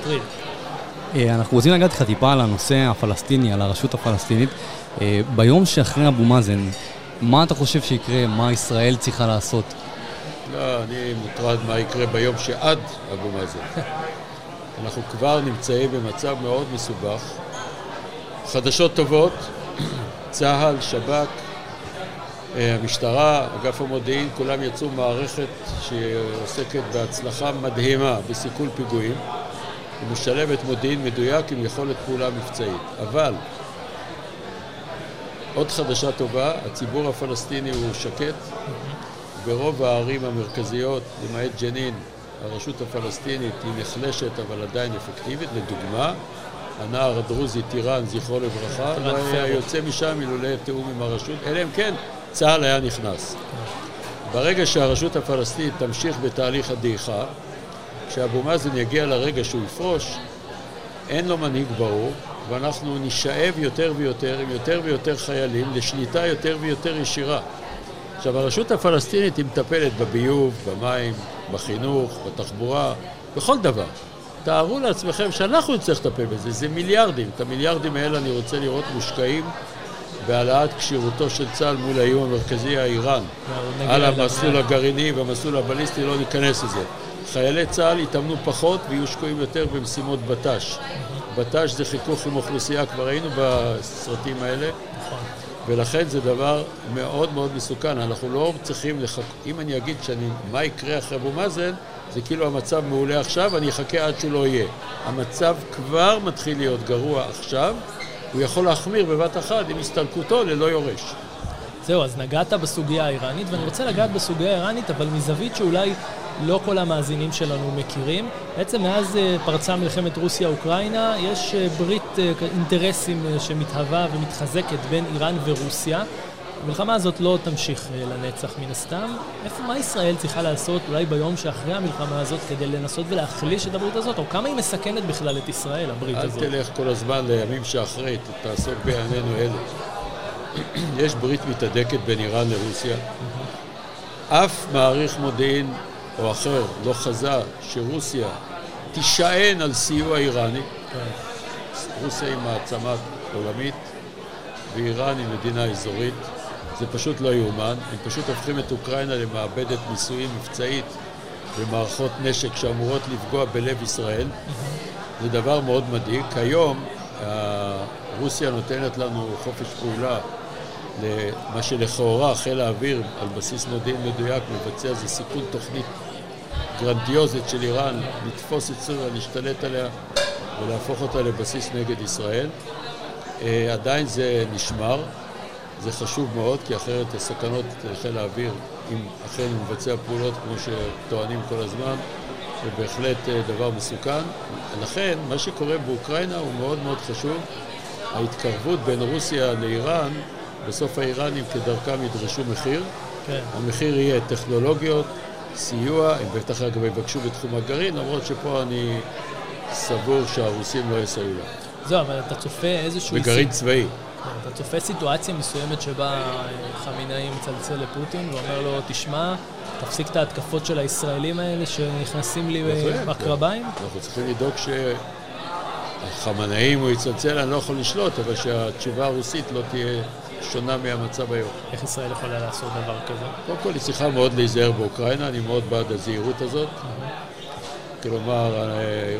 מטריד. אנחנו רוצים לגעת טיפה על הנושא הפלסטיני, על הרשות הפלסטינית. ביום שאחרי אבו מאזן, מה אתה חושב שיקרה? מה ישראל צריכה לעשות? לא, אני מוטרד מה יקרה ביום שעד אבו מאזן. אנחנו כבר נמצאים במצב מאוד מסובך. חדשות טובות, צה"ל, שב"כ, המשטרה, אגף המודיעין, כולם יצאו מערכת שעוסקת בהצלחה מדהימה בסיכול פיגועים, ומשלבת מודיעין מדויק עם יכולת פעולה מבצעית. אבל, עוד חדשה טובה, הציבור הפלסטיני הוא שקט, ברוב הערים המרכזיות, למעט ג'נין, הרשות הפלסטינית היא נחלשת אבל עדיין אפקטיבית, לדוגמה, הנער הדרוזי, טירן, זכרו לברכה, לא היה יוצא משם אילולא תיאום עם הרשות, אלא אם כן צה"ל היה נכנס. ברגע שהרשות הפלסטינית תמשיך בתהליך הדעיכה, כשאבו מאזן יגיע לרגע שהוא יפרוש, אין לו מנהיג ברור, ואנחנו נשאב יותר ויותר עם יותר ויותר חיילים לשליטה יותר ויותר ישירה. עכשיו, הרשות הפלסטינית היא מטפלת בביוב, במים, בחינוך, בתחבורה, בכל דבר. תארו לעצמכם שאנחנו נצטרך לטפל בזה, זה מיליארדים. את המיליארדים האלה אני רוצה לראות מושקעים בהעלאת כשירותו של צה"ל מול האיום המרכזי האיראן. על המסלול הגרעיני והמסלול הבליסטי לא ניכנס לזה. חיילי צה"ל יתאמנו פחות ויהיו שקועים יותר במשימות בט"ש. בט"ש זה חיכוך עם אוכלוסייה, כבר היינו בסרטים האלה, ולכן זה דבר מאוד מאוד מסוכן. אנחנו לא צריכים לחכות, אם אני אגיד שאני, מה יקרה אחרי אבו מאזן, זה כאילו המצב מעולה עכשיו, אני אחכה עד שהוא לא יהיה. המצב כבר מתחיל להיות גרוע עכשיו, הוא יכול להחמיר בבת אחת עם הסתלקותו ללא יורש. זהו, אז נגעת בסוגיה האיראנית, ואני רוצה לגעת בסוגיה האיראנית, אבל מזווית שאולי לא כל המאזינים שלנו מכירים. בעצם מאז פרצה מלחמת רוסיה-אוקראינה, יש ברית אינטרסים שמתהווה ומתחזקת בין איראן ורוסיה. המלחמה הזאת לא תמשיך לנצח מן הסתם. איפה מה ישראל צריכה לעשות אולי ביום שאחרי המלחמה הזאת כדי לנסות ולהחליש את הברית הזאת? או כמה היא מסכנת בכלל את ישראל, הברית הזאת? אל תלך כל הזמן לימים שאחרי, תעסוק בעינינו אלה. יש ברית מתהדקת בין איראן לרוסיה. אף מעריך מודיעין או אחר לא חזה שרוסיה תישען על סיוע איראני. רוסיה היא מעצמה עולמית ואיראן היא מדינה אזורית. זה פשוט לא יאומן. הם פשוט הופכים את אוקראינה למעבדת ניסויים מבצעית ומערכות נשק שאמורות לפגוע בלב ישראל. זה דבר מאוד מדאיג. היום רוסיה נותנת לנו חופש פעולה למה שלכאורה חיל האוויר על בסיס מודיעין מדויק מבצע. זה סיכון תוכנית גרנדיוזית של איראן לתפוס את סוריה, להשתלט עליה ולהפוך אותה לבסיס נגד ישראל. עדיין זה נשמר, זה חשוב מאוד, כי אחרת הסכנות חיל האוויר, אם אכן מבצע פעולות כמו שטוענים כל הזמן, זה בהחלט דבר מסוכן. לכן מה שקורה באוקראינה הוא מאוד מאוד חשוב. ההתקרבות בין רוסיה לאיראן, בסוף האיראנים כדרכם ידרשו מחיר. כן. המחיר יהיה טכנולוגיות, סיוע, הם בטח גם יבקשו בתחום הגרעין, למרות שפה אני סבור שהרוסים לא יסייעו לה. זהו, אבל אתה צופה איזשהו... בגרעין צבאי. אתה צופה סיטואציה מסוימת שבה חמינאי מצלצל לפוטין ואומר לו, תשמע, תפסיק את ההתקפות של הישראלים האלה שנכנסים לי בקרביים? אנחנו צריכים לדאוג ש... החמנאים הוא יצלצל, אני לא יכול לשלוט, אבל שהתשובה הרוסית לא תהיה שונה מהמצב היום. איך ישראל יכולה לעשות דבר כזה? קודם כל, היא צריכה מאוד להיזהר באוקראינה, אני מאוד בעד הזהירות הזאת. כלומר,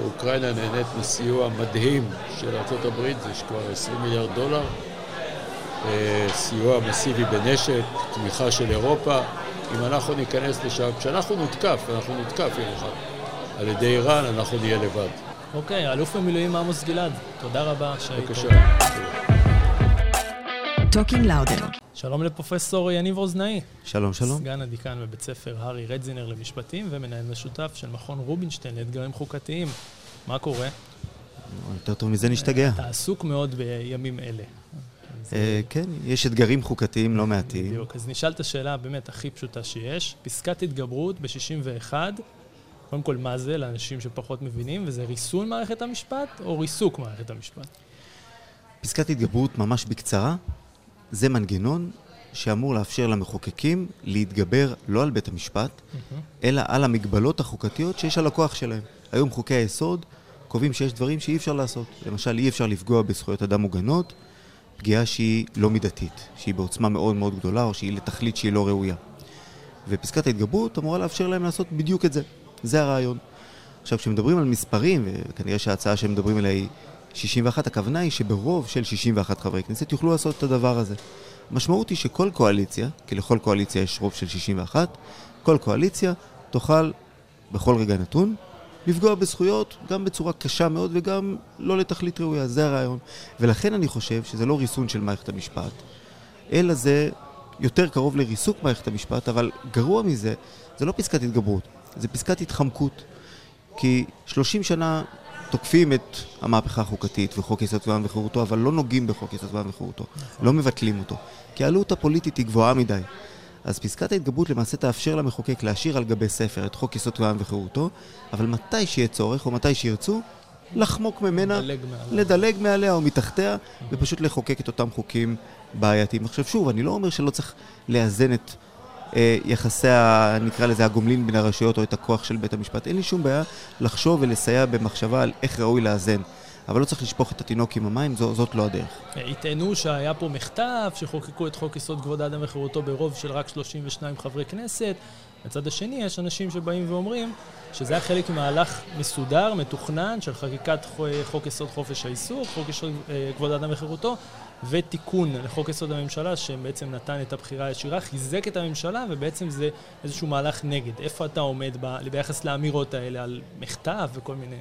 אוקראינה נהנית מסיוע מדהים של ארצות הברית, זה כבר עשרים מיליארד דולר, סיוע מסיבי בנשק, תמיכה של אירופה. אם אנחנו ניכנס לשם, כשאנחנו נותקף, אנחנו נותקף יום אחד, על ידי איראן אנחנו נהיה לבד. אוקיי, אלוף במילואים עמוס גלעד, תודה רבה שהיית. בבקשה. Talking Louder. שלום לפרופסור יניב רוזנאי. שלום, שלום. סגן הדיקן בבית ספר הרי רדזינר למשפטים ומנהל משותף של מכון רובינשטיין לאתגרים חוקתיים. מה קורה? יותר טוב מזה נשתגע. אתה עסוק מאוד בימים אלה. כן, יש אתגרים חוקתיים לא מעטים. בדיוק, אז נשאלת השאלה באמת הכי פשוטה שיש. פסקת התגברות ב-שישים ואחת... קודם כל, מה זה לאנשים שפחות מבינים, וזה ריסון מערכת המשפט או ריסוק מערכת המשפט? פסקת התגברות ממש בקצרה, זה מנגנון שאמור לאפשר למחוקקים להתגבר לא על בית המשפט, אלא על המגבלות החוקתיות שיש על הכוח שלהם. היום חוקי היסוד קובעים שיש דברים שאי אפשר לעשות. למשל, אי אפשר לפגוע בזכויות אדם מוגנות, פגיעה שהיא לא מידתית, שהיא בעוצמה מאוד מאוד גדולה, או שהיא לתכלית שהיא לא ראויה. ופסקת ההתגברות אמורה לאפשר להם לעשות בדיוק את זה. זה הרעיון. עכשיו, כשמדברים על מספרים, וכנראה שההצעה שמדברים עליה היא שישים ואחת, הכוונה היא שברוב של שישים ואחת חברי כנסת יוכלו לעשות את הדבר הזה. המשמעות היא שכל קואליציה, כי לכל קואליציה יש רוב של שישים ואחת, כל קואליציה תוכל בכל רגע נתון לפגוע בזכויות גם בצורה קשה מאוד וגם לא לתכלית ראויה. זה הרעיון. ולכן אני חושב שזה לא ריסון של מערכת המשפט, אלא זה יותר קרוב לריסוק מערכת המשפט, אבל גרוע מזה, זה לא פסקת התגברות. זה פסקת התחמקות, כי שלושים שנה תוקפים את המהפכה החוקתית וחוק יסוד כבוד האדם וחירותו, אבל לא נוגעים בחוק יסוד כבוד האדם וחירותו, לא מבטלים אותו, כי העלות הפוליטית היא גבוהה מדי. אז פסקת ההתגברות למעשה תאפשר למחוקק להשאיר על גבי ספר את חוק יסוד כבוד האדם וחירותו, אבל מתי שיהיה צורך או מתי שירצו, לחמוק ממנה, לדלג מעליה או מתחתיה, ופשוט לחוקק את אותם חוקים בעייתיים. עכשיו שוב, אני לא אומר שלא צריך לאזן את יחסי, נקרא לזה, הגומלין בין הרשויות או את הכוח של בית המשפט. אין לי שום בעיה לחשוב ולסייע במחשבה על איך ראוי לאזן. אבל לא צריך לשפוך את התינוק עם המים, זאת לא הדרך. התענו שהיה פה מחטף, שחוקקו את חוק יסוד כבוד האדם וחירותו ברוב של רק שלושים ושניים חברי כנסת, מצד השני, יש אנשים שבאים ואומרים שזה היה חלק מהלך מסודר, מתוכנן, של חקיקת חוק יסוד חופש העיסוק, חוק יסוד כבוד האדם וחירותו, ותיקון לחוק יסוד הממשלה, שבעצם נתן את הבחירה הישירה, חיזק את הממשלה, ובעצם זה איזשהו מהלך נגד. איפה אתה עומד ב... ביחס לאמירות האלה על מכתב וכל מיני...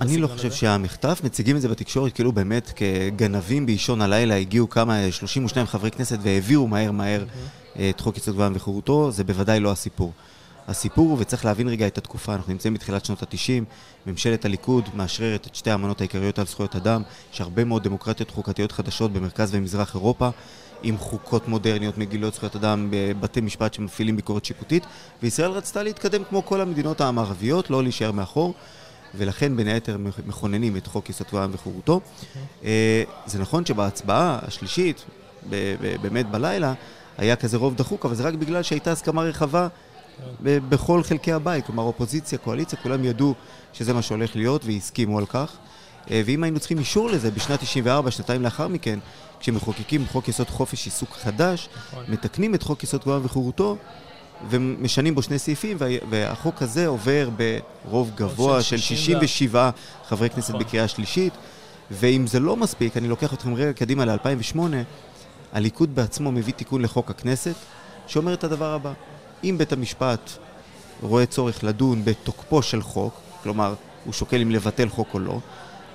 אני לא חושב שהמכתף, מציגים את זה בתקשורת כאילו באמת כגנבים באישון הלילה, הגיעו כמה, שלושים ושניים חברי כנסת והביאו מהר מהר את חוק יסוד כבוד האדם וחירותו, זה בוודאי לא הסיפור. הסיפור, וצריך להבין רגע את התקופה, אנחנו נמצאים בתחילת שנות ה-תשעים, ממשלת הליכוד מאשררת את שתי האמנות העיקריות על זכויות אדם, יש הרבה מאוד דמוקרטיות חוקתיות חדשות במרכז ומזרח אירופה, עם חוקות מודרניות, מגילות זכויות אדם, בבתי משפט שמפעילים ביקורת שיפוטית, וישראל רצתה להתקדם כמו כל המדינות המערביות, לא להישאר מאחור. ולכן בין היתר מכוננים את חוק יסוד כבוד האדם וחירותו. Okay. זה נכון שבהצבעה השלישית, באמת בלילה, היה כזה רוב דחוק, אבל זה רק בגלל שהייתה הסכמה רחבה okay. בכל חלקי הבית, כלומר אופוזיציה, קואליציה, כולם ידעו שזה מה שהולך להיות והסכימו על כך. ואם היינו צריכים אישור לזה בשנת תשעים וארבע, שנתיים לאחר מכן, כשמחוקקים חוק יסוד חופש עיסוק חדש, okay. מתקנים את חוק יסוד כבוד האדם וחירותו, ומשנים בו שני סעיפים, והחוק הזה עובר ברוב גבוה של שישים ושבעה חברי כנסת בקריאה שלישית, ואם זה לא מספיק, אני לוקח אתכם רגע קדימה ל-אלפיים ושמונה, הליכוד בעצמו מביא תיקון לחוק הכנסת, שאומר את הדבר הבא, אם בית המשפט רואה צורך לדון בתוקפו של חוק, כלומר, הוא שוקל אם לבטל חוק או לא,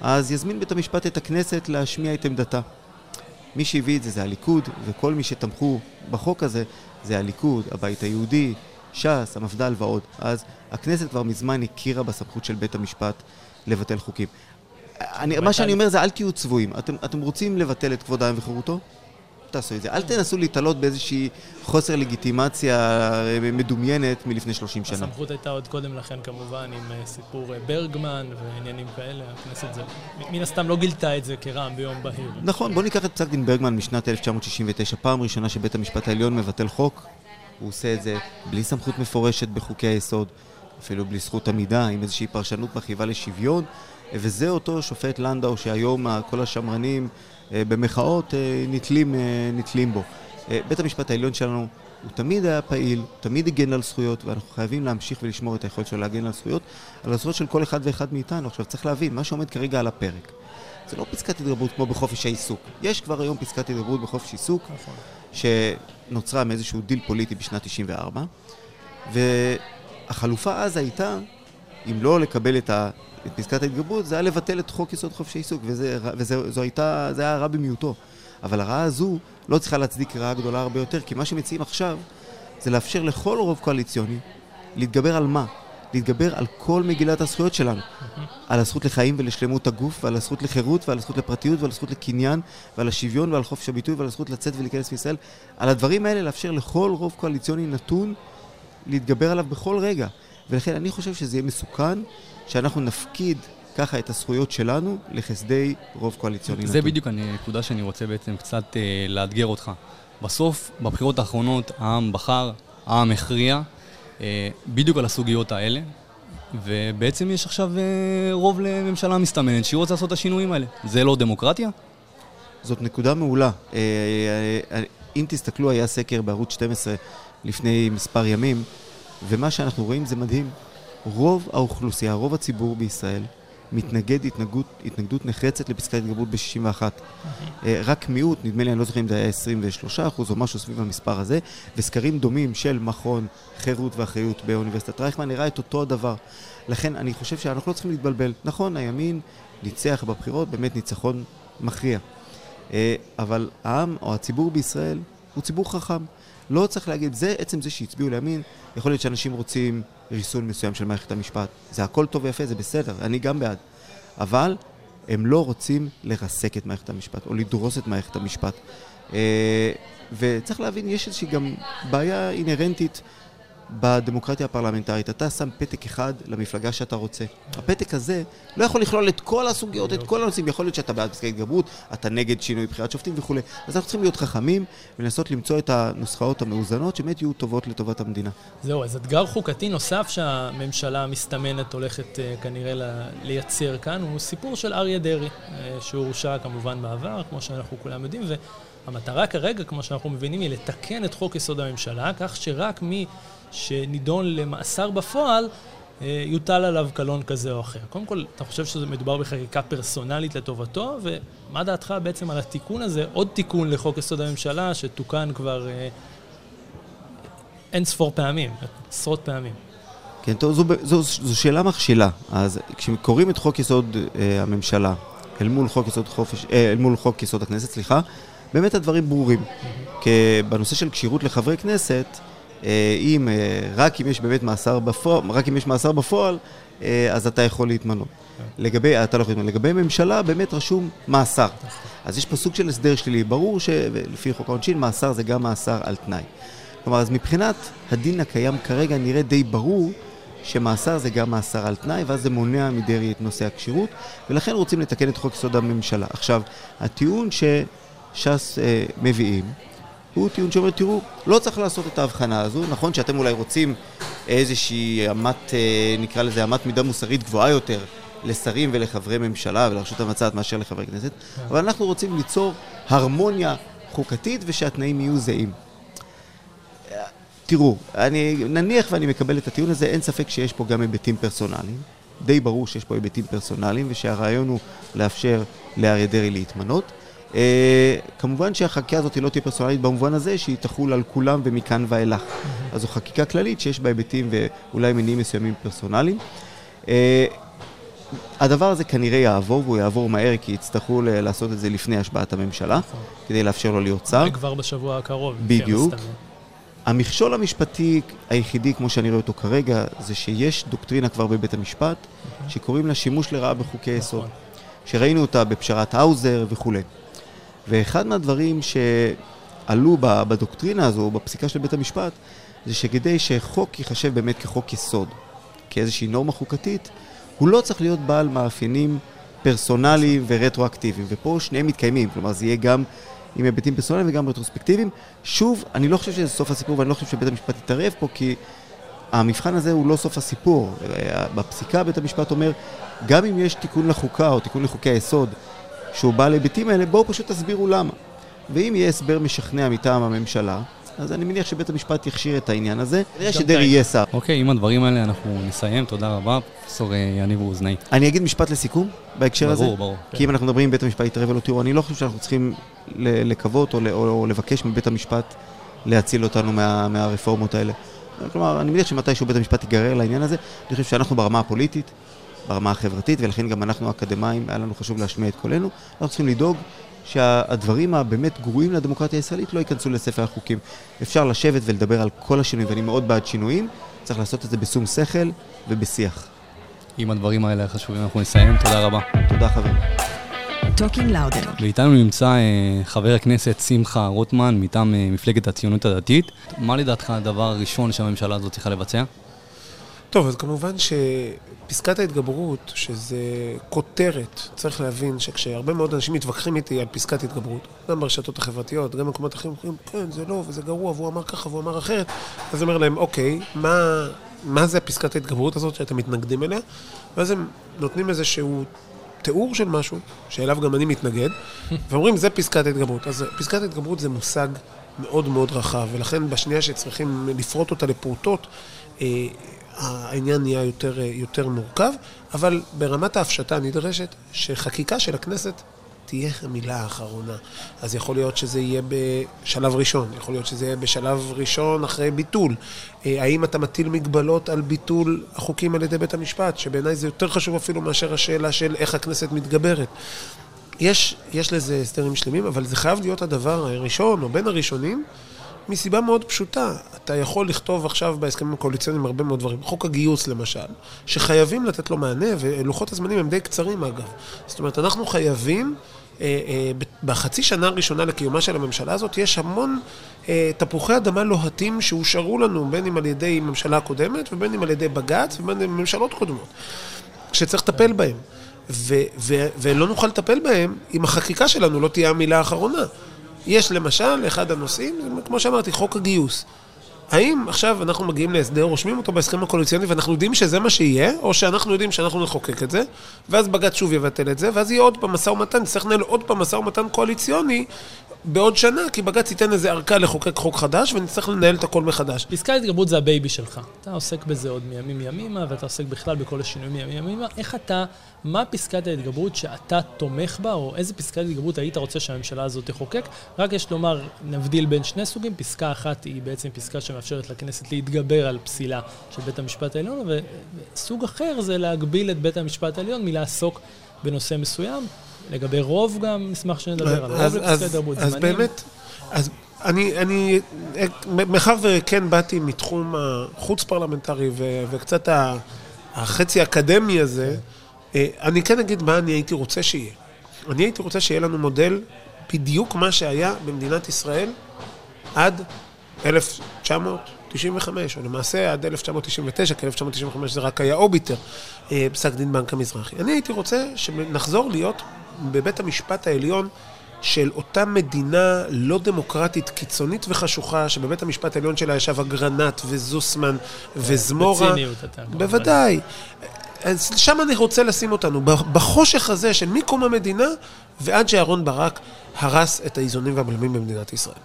אז יזמין בית המשפט את הכנסת להשמיע את עמדתה. מי שהביא את זה זה הליכוד, וכל מי שתמכו בחוק הזה, זה הליכוד, הבית היהודי, ש"ס, המפד"ל ועוד. אז הכנסת כבר מזמן הכירה בסמכות של בית המשפט לבטל חוקים. אני, מה שאני אומר זה אל תהיו צבועים. אתם, אתם רוצים לבטל את כבוד האדם וחירותו? תעשו את זה. אל תנסו להתעלות באיזושהי חוסר לגיטימציה מדומיינת מלפני שלושים שנה. הסמכות הייתה עוד קודם לכן כמובן עם סיפור ברגמן ועניינים כאלה. הכנסת זה, מן הסתם לא גילתה את זה כרעם ביום בהיר. נכון, בוא ניקח את פסק דין ברגמן משנת אלף תשע מאות שישים ותשע, פעם ראשונה שבית המשפט העליון מבטל חוק. הוא עושה את זה בלי סמכות מפורשת בחוקי היסוד, אפילו בלי זכות עמידה, עם איזושהי פרשנות מרחיבה לשוויון. וזה אותו שופט לנדאו שהיום כל השמרנים במחאות נטלים, נטלים בו. בית המשפט העליון שלנו הוא תמיד היה פעיל, תמיד הגן על זכויות, ואנחנו חייבים להמשיך ולשמור את היכולת שלו להגן על זכויות, על הזכויות של כל אחד ואחד מאיתנו. עכשיו צריך להבין, מה שעומד כרגע על הפרק, זה לא פסקת התגברות כמו בחופש העיסוק. יש כבר היום פסקת התגברות בחופש עיסוק, שנוצרה מאיזשהו דיל פוליטי בשנת תשעים וארבע, והחלופה אז הייתה, אם לא לקבל את ה... את פסקת ההתגברות, זה היה לבטל את חוק יסוד חופש העיסוק, וזה הייתה, זה היה הרע במיעוטו. אבל הרעה הזו לא צריכה להצדיק רעה גדולה הרבה יותר, כי מה שמציעים עכשיו זה לאפשר לכל רוב קואליציוני להתגבר על מה? להתגבר על כל מגילת הזכויות שלנו. על הזכות לחיים ולשלמות הגוף, ועל הזכות לחירות, ועל הזכות לפרטיות, ועל הזכות לקניין, ועל השוויון, ועל חופש הביטוי, ועל הזכות לצאת ולהיכנס לישראל. על הדברים האלה לאפשר לכל רוב קואליציוני נתון להתגבר עליו בכל רגע. ולכן אני חושב שזה יהיה מסוכן שאנחנו נפקיד ככה את הזכויות שלנו לחסדי רוב קואליציוני. זה בדיוק הנקודה שאני רוצה בעצם קצת לאתגר אותך. בסוף, בבחירות האחרונות, העם בחר, העם הכריע, בדיוק על הסוגיות האלה, ובעצם יש עכשיו רוב לממשלה מסתמנת שהיא רוצה לעשות את השינויים האלה. זה לא דמוקרטיה? זאת נקודה מעולה. אם תסתכלו, היה סקר בערוץ שתים עשרה לפני מספר ימים, ומה שאנחנו רואים זה מדהים. רוב האוכלוסייה, רוב הציבור בישראל, מתנגד התנגדות, התנגדות נחרצת לפסקת התגברות ב-שישים ואחת. רק מיעוט, נדמה לי, אני לא זוכר אם זה היה עשרים ושלושה אחוז או משהו סביב המספר הזה, וסקרים דומים של מכון חירות והחריות באוניברסיטת רייכמן, נראה את אותו הדבר. לכן אני חושב שאנחנו לא צריכים להתבלבל. נכון, הימין ניצח בבחירות, באמת ניצחון מכריע. אבל העם או הציבור בישראל הוא ציבור חכם. לא צריך להגיד, זה עצם זה שהצביעו לימין, יכול להיות שאנשים רוצים ריסון מסוים של מערכת המשפט. זה הכל טוב ויפה, זה בסדר, אני גם בעד. אבל הם לא רוצים לרסק את מערכת המשפט, או לדרוס את מערכת המשפט. וצריך להבין, יש איזושהי גם בעיה אינרנטית בדמוקרטיה הפרלמנטרית. אתה שם פתק אחד למפלגה שאתה רוצה. הפתק הזה לא יכול לכלול את כל הסוגיות, את כל הנושאים. יכול להיות שאתה בעד פסקת התגברות, אתה נגד שינוי בחירת שופטים וכו'. אז אנחנו צריכים להיות חכמים ולנסות למצוא את הנוסחאות המאוזנות שבאמת יהיו טובות לטובת המדינה. זהו, אז אתגר חוקתי נוסף שהממשלה המסתמנת הולכת כנראה לייצר כאן הוא סיפור של אריה דרעי, שהורשע כמובן בעבר, כמו שאנחנו כולם יודעים, המטרה כרגע, כמו שאנחנו מבינים, היא לתקן את חוק יסוד הממשלה, כך שרק מי שנידון למאסר בפועל, יוטל עליו קלון כזה או אחר. קודם כל, אתה חושב שזה מדובר בחקיקה פרסונלית לטובתו, ומה דעתך בעצם על התיקון הזה? עוד תיקון לחוק יסוד הממשלה, שתוקן כבר אה, אין ספור פעמים, עשרות פעמים. כן, טוב, זו, זו, זו, זו שאלה מכשילה. אז כשקוראים את חוק יסוד אה, הממשלה, אל מול חוק יסוד חופש, אה, אל מול חוק יסוד הכנסת, סליחה, באמת הדברים ברורים. Mm-hmm. כי בנושא של כשירות לחברי כנסת, אם, רק אם יש באמת מאסר בפועל, רק אם יש מאסר בפועל, אז אתה יכול להתמנות. לגבי, אתה לא יכול להתמנות. לגבי ממשלה, באמת רשום מאסר. אז יש פה סוג של הסדר שלילי. ברור שלפי חוק העונשין, מאסר זה גם מאסר על תנאי. כלומר, אז מבחינת הדין הקיים כרגע נראה די ברור שמאסר זה גם מאסר על תנאי, ואז זה מונע מדרי את נושא הקשירות, ולכן רוצים לתקן את חוק יסוד הממשלה. עכשיו, הטיעון שש"ס מביאים, הוא טיעון שאומר, תראו, לא צריך לעשות את ההבחנה הזו, נכון שאתם אולי רוצים איזושהי אמת, נקרא לזה, אמת מידה מוסרית גבוהה יותר לשרים ולחברי ממשלה ולרשות המצאת מאשר לחברי כנסת, אבל אנחנו רוצים ליצור הרמוניה חוקתית ושהתנאים יהיו זהים. תראו, אני נניח ואני מקבל את הטיעון הזה, אין ספק שיש פה גם היבטים פרסונליים, די ברור שיש פה היבטים פרסונליים, ושהרעיון הוא לאפשר לאריה דרעי להתמנות, Uh, כמובן שהחקיקה הזאת היא לא תהיה פרסונלית במובן הזה שהיא תחול על כולם ומכאן ואילך. אז זו חקיקה כללית שיש בה היבטים ואולי מניעים מסוימים פרסונליים. Uh, הדבר הזה כנראה יעבור, והוא יעבור מהר כי יצטרכו ל- לעשות את זה לפני השבעת הממשלה, כדי לאפשר לו להיות שר. כבר בשבוע הקרוב. בדיוק. המכשול המשפטי היחידי, כמו שאני רואה אותו כרגע, זה שיש דוקטרינה כבר בבית המשפט, שקוראים לה שימוש לרעה בחוקי יסוד, שראינו אותה בפשרת האוזר וכו'. ואחד מהדברים שעלו בדוקטרינה הזו, בפסיקה של בית המשפט, זה שכדי שחוק ייחשב באמת כחוק יסוד, כאיזושהי נורמה חוקתית, הוא לא צריך להיות בעל מאפיינים פרסונליים ורטרואקטיביים, ופה שניהם מתקיימים, כלומר זה יהיה גם עם היבטים פרסונליים וגם רטרוספקטיביים. שוב, אני לא חושב שזה סוף הסיפור, ואני לא חושב שבית המשפט יתערב פה, כי המבחן הזה הוא לא סוף הסיפור. בפסיקה בית המשפט אומר, גם אם יש תיקון לחוקה או תיקון לחוקי היסוד, שהוא בא להיבטים האלה, בואו פשוט תסבירו למה. ואם יהיה הסבר משכנע מטעם הממשלה, אז אני מניח שבית המשפט יכשיר את העניין הזה. נראה שדרעי יהיה שר. אוקיי, עם הדברים האלה אנחנו נסיים. תודה רבה, פרופסור יניב רוזנאי. אני אגיד משפט לסיכום בהקשר הזה. ברור, ברור. כי אם אנחנו מדברים, בית המשפט יתערב ולא תראו, אני לא חושב שאנחנו צריכים לקוות או לבקש מבית המשפט להציל אותנו מהרפורמות האלה. כלומר, אני מניח שמתישהו בית המשפט ייגרר לעניין הזה. אני חושב שאנחנו ברמה הפוליטית, ברמה החברתית, ולכן גם אנחנו האקדמיים, היה לנו חשוב להשמיע את קולנו, אנחנו צריכים לדאוג שהדברים הבאמת גרועים לדמוקרטיה הישראלית לא ייכנסו לספר החוקים. אפשר לשבת ולדבר על כל השינויים, ואני מאוד בעד שינויים, צריך לעשות את זה בשום שכל ובשיח. עם הדברים האלה החשובים אנחנו נסיים, תודה רבה. תודה חברים. Talking Louder. ואיתנו נמצא חבר הכנסת שמחה רוטמן, מטעם מפלגת הציונות הדתית. מה לדעתך הדבר הראשון שהממשלה הזאת צריכה לבצע? טוב, אז כמובן שפסקת ההתגברות, שזה כותרת, צריך להבין שכשהרבה מאוד אנשים מתווכחים איתי על פסקת התגברות, גם ברשתות החברתיות, גם במקומות אחרים, אומרים, כן, זה לא, וזה גרוע, והוא אמר ככה, והוא אמר אחרת, אז אומר להם, אוקיי, מה, מה זה פסקת ההתגברות הזאת שאתם מתנגדים אליה? ואז הם נותנים איזשהו תיאור של משהו, שאליו גם אני מתנגד, ואומרים, זה פסקת ההתגברות. אז פסקת ההתגברות זה מושג מאוד מאוד רחב, ולכן בשנייה שצריכים לפרוט אותה לפרוטות, העניין נהיה יותר, יותר מורכב, אבל ברמת ההפשטה נדרשת שחקיקה של הכנסת תהיה המילה האחרונה. אז יכול להיות שזה יהיה בשלב ראשון, יכול להיות שזה יהיה בשלב ראשון אחרי ביטול. האם אתה מטיל מגבלות על ביטול החוקים על ידי בית המשפט, שבעיניי זה יותר חשוב אפילו מאשר השאלה של איך הכנסת מתגברת. יש, יש לזה הסדרים שלמים, אבל זה חייב להיות הדבר הראשון או בין הראשונים, מסיבה מאוד פשוטה. אתה יכול לכתוב עכשיו בהסכמים הקואליציוניים הרבה מאוד דברים. חוק הגיוס למשל, שחייבים לתת לו מענה, ולוחות הזמנים הם די קצרים אגב. זאת אומרת, אנחנו חייבים, אה, אה, בחצי שנה הראשונה לקיומה של הממשלה הזאת, יש המון אה, תפוחי אדמה לוהטים שהושארו לנו, בין אם על ידי ממשלה קודמת, ובין אם על ידי בג"ץ, ובין אם ממשלות קודמות, שצריך לטפל בהם. ו- ו- ולא נוכל לטפל בהם, אם החקיקה שלנו לא תהיה המילה האחרונה. יש למשל, אחד הנושאים, כמו שאמרתי, חוק הגיוס. האם עכשיו אנחנו מגיעים להסדר, רושמים אותו בהסכם הקואליציוני, ואנחנו יודעים שזה מה שיהיה, או שאנחנו יודעים שאנחנו נחוקק את זה, ואז בג"ץ שוב יבטל את זה, ואז יהיה עוד פעם משא ומתן, צריך לנהל עוד פעם משא ומתן קואליציוני, בעוד שנה, כי בג"ץ ייתן איזה ארכה לחוקק חוק חדש, ונצטרך לנהל את הכל מחדש. פסקת ההתגברות זה הבייבי שלך. אתה עוסק בזה עוד מימים ימימה, ואתה עוסק בכלל בכל השינויים מימים ימימה. איך אתה, מה פסקת ההתגברות שאתה תומך בה, או איזה פסקת ההתגברות היית רוצה שהממשלה הזאת תחוקק? רק יש לומר, נבדיל בין שני סוגים. פסקה אחת היא בעצם פסקה שמאפשרת לכנסת להתגבר על פסילה של בית המשפט העליון, וסוג אחר זה להגביל את בית המשפט העליון מלעסוק בנושא מסוים. לגבי רוב גם נשמח שנדבר על רוב לפסקי התגברות זמנים. אז באמת, אז אני, אני, מאחר וכן באתי מתחום החוץ פרלמנטרי וקצת החצי האקדמי הזה, אני כן אגיד מה אני הייתי רוצה שיהיה. אני הייתי רוצה שיהיה לנו מודל בדיוק מה שהיה במדינת ישראל עד אלף תשע מאות תשעים וחמש, או למעשה עד אלף תשע מאות תשעים ותשע, כי אלף תשע מאות תשעים וחמש זה רק היה אוביטר, פסק דין בנק המזרחי. אני הייתי רוצה שנחזור להיות בבית המשפט העליון של אותה מדינה לא דמוקרטית, קיצונית וחשוכה, שבבית המשפט העליון שלה ישב אגרנט וזוסמן וזמורה. בציניות אתה. בוודאי. שם אני רוצה לשים אותנו, בחושך הזה של מיקום המדינה, ועד שאהרון ברק הרס את האיזונים והבלמים במדינת ישראל.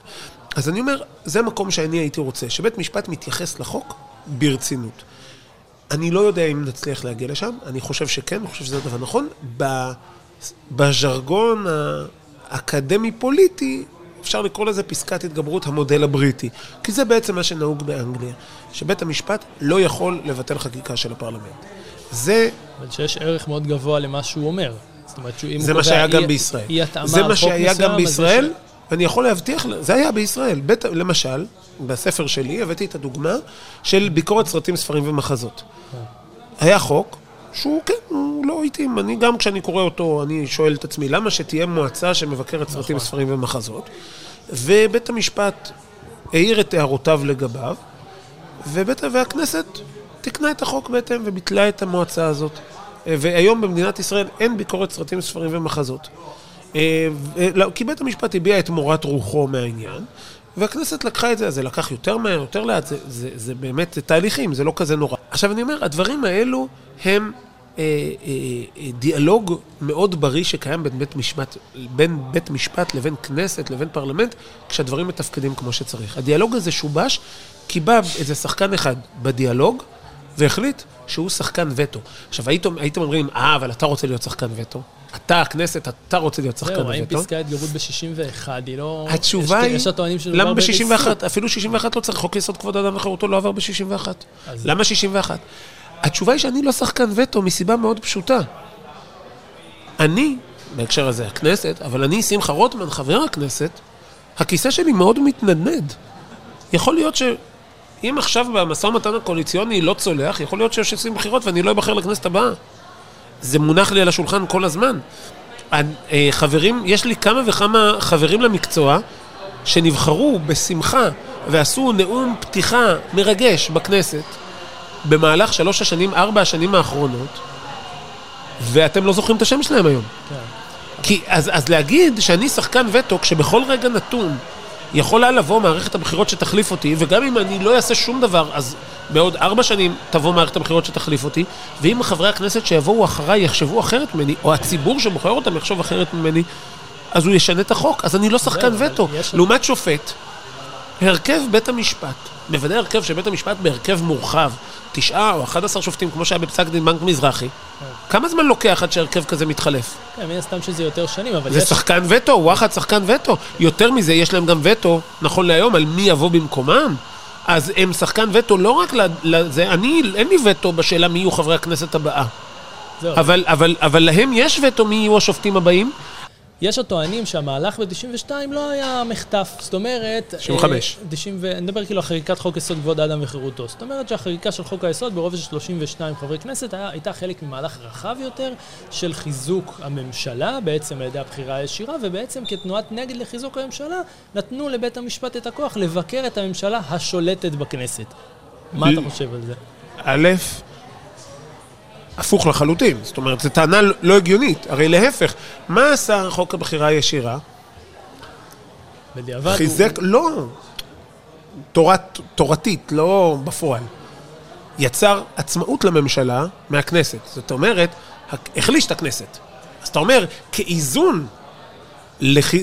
אז אני אומר, זה מקום שאני הייתי רוצה, שבית משפט מתייחס לחוק ברצינות. אני לא יודע אם נצליח להגיע לשם, אני חושב שכן, אני חושב שזה הדבר נכון. בז'רגון האקדמי-פוליטי, אפשר לקרוא לזה פסקת התגברות המודל הבריטי, כי זה בעצם מה שנהוג באנגליה, שבית המשפט לא יכול לבטל חקיקה של הפרלמנט. זה... אבל שיש ערך מאוד גבוה למה שהוא אומר. זאת אומרת, זה מה שהיה גם בישראל. זה מה שהיה גם בישראל... אני יכול להבטיח, זה היה בישראל, בית, למשל, בספר שלי הבאתי את הדוגמה של ביקורת סרטים, ספרים ומחזות. היה חוק שהוא, כן, הוא לא התאים, אני גם כשאני קורא אותו, אני שואל את עצמי, למה שתהיה מועצה שמבקרת סרטים, ספרים ומחזות? ובית המשפט העיר את הערותיו לגביו, ובית והכנסת תקנה את החוק בהתאם וביטלה את המועצה הזאת. והיום במדינת ישראל אין ביקורת סרטים, ספרים ומחזות. כי בית המשפט הביע את מורת רוחו מהעניין, והכנסת לקחה את זה, אז זה לקח יותר מהר, יותר לאט, זה, זה, זה באמת תהליכים, זה לא כזה נורא. עכשיו אני אומר, הדברים האלו הם אה, אה, אה, דיאלוג מאוד בריא שקיים בין בית משפט, בין בית משפט לבין כנסת, לבין פרלמנט, כשהדברים מתפקדים כמו שצריך. הדיאלוג הזה שובש, כי בא איזה שחקן אחד בדיאלוג, והחליט שהוא שחקן וטו. עכשיו, הייתם, הייתם אומרים, אה, אבל אתה רוצה להיות שחקן וטו? אתה, הכנסת, אתה רוצה להיות שחקן וטו? האם פסקת ההתגברות ב-שישים ואחת היא לא... התשובה היא... יש הטוענים שלא עבר ב-שישים ואחת? אפילו שישים ואחת לא צריך. חוק יסוד כבוד האדם וחירותו לא עבר ב-שישים ואחת. למה שישים ואחת? התשובה היא שאני לא שחקן וטו מסיבה מאוד פשוטה. אני, בהקשר הזה, הכנסת, אבל אני, שמחה רוטמן, חבר הכנסת, הכיסא שלי מאוד מתנדנד. יכול להיות ש... אם עכשיו במסע ומתן הקואליציוני לא צולח, יכול להיות שיש עושים בחירות ואני לא אבחר לכנסת הבאה. זה מונח לי על השולחן כל הזמן. חברים, יש לי כמה וכמה חברים למקצוע שנבחרו בשמחה ועשו נאום פתיחה מרגש בכנסת במהלך שלוש השנים, ארבע השנים האחרונות, ואתם לא זוכרים את השם שלהם היום. כי אז, אז להגיד שאני שחקן וטו, כשבכל רגע נתון יכולה לבוא מערכת הבחירות שתחליף אותי, וגם אם אני לא אעשה שום דבר, אז בעוד ארבע שנים תבוא מערכת הבחירות שתחליף אותי, ואם חברי הכנסת שיבואו אחריי יחשבו אחרת ממני, או הציבור שבוחר אותם יחשוב אחרת ממני, אז הוא ישנה את החוק, אז אני לא שחקן וטו. לעומת שופט, הרכב בית המשפט, בוודאי הרכב שבית המשפט בהרכב מורחב, תשעה או אחד עשר שופטים, כמו שהיה בפסק דין בנק מזרחי, כמה זמן לוקח עד שהרכב כזה מתחלף? כן, מן הסתם שזה יותר שנים, אבל... זה שחקן וטו, וואחד שחקן וטו. יותר מזה, יש להם גם וטו, נכון להיום, על מי יבוא במקומם. אז הם שחקן וטו, לא רק לזה, אני, אין לי וטו בשאלה מי יהיו חברי הכנסת הבאה. אבל, אבל, אבל להם יש וטו מי יהיו השופטים הבאים? יש הטוענים שהמהלך ב-תשעים ושתיים לא היה מחטף, זאת אומרת... תשעים וחמש. אני מדבר כאילו החקיקת חוק יסוד כבוד האדם וחירותו. זאת אומרת שהחקיקה של חוק היסוד ברוב של שלושים ושניים חברי כנסת הייתה חלק ממהלך רחב יותר של חיזוק הממשלה, בעצם על ידי הבחירה הישירה, ובעצם כתנועת נגד לחיזוק הממשלה נתנו לבית המשפט את הכוח לבקר את הממשלה השולטת בכנסת. מה אתה חושב על זה? א', הפוך לחלוטין, זאת אומרת, זו טענה לא הגיונית, הרי להפך, מה עשה חוק הבחירה הישירה? בדיעבד הוא... חיזק, לא, תורת, תורתית, לא בפועל, יצר עצמאות לממשלה מהכנסת. זאת אומרת, החליש את הכנסת. אז אתה אומר, כאיזון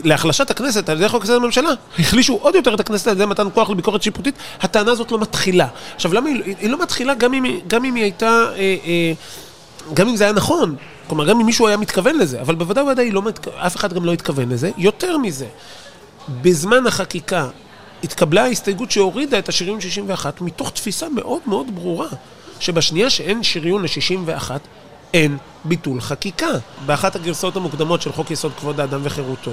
להחלשת הכנסת על ידי חוק הכנסת הממשלה, החלישו עוד יותר את הכנסת על ידי מתן כוח לביקורת שיפוטית. הטענה הזאת לא מתחילה. עכשיו, למה היא, היא לא מתחילה גם אם, גם אם היא הייתה, אה, אה, גם אם זה היה נכון, כלומר, גם אם מישהו היה מתכוון לזה, אבל בוודאי ובוודאי לא, אף אחד גם לא התכוון לזה. יותר מזה, בזמן החקיקה, התקבלה ההסתייגות שהורידה את השריון שישים ואחת, מתוך תפיסה מאוד מאוד ברורה, שבשנייה שאין שריון ל-שישים ואחת, אין ביטול חקיקה. באחת הגרסאות המוקדמות של חוק יסוד כבוד האדם וחירותו,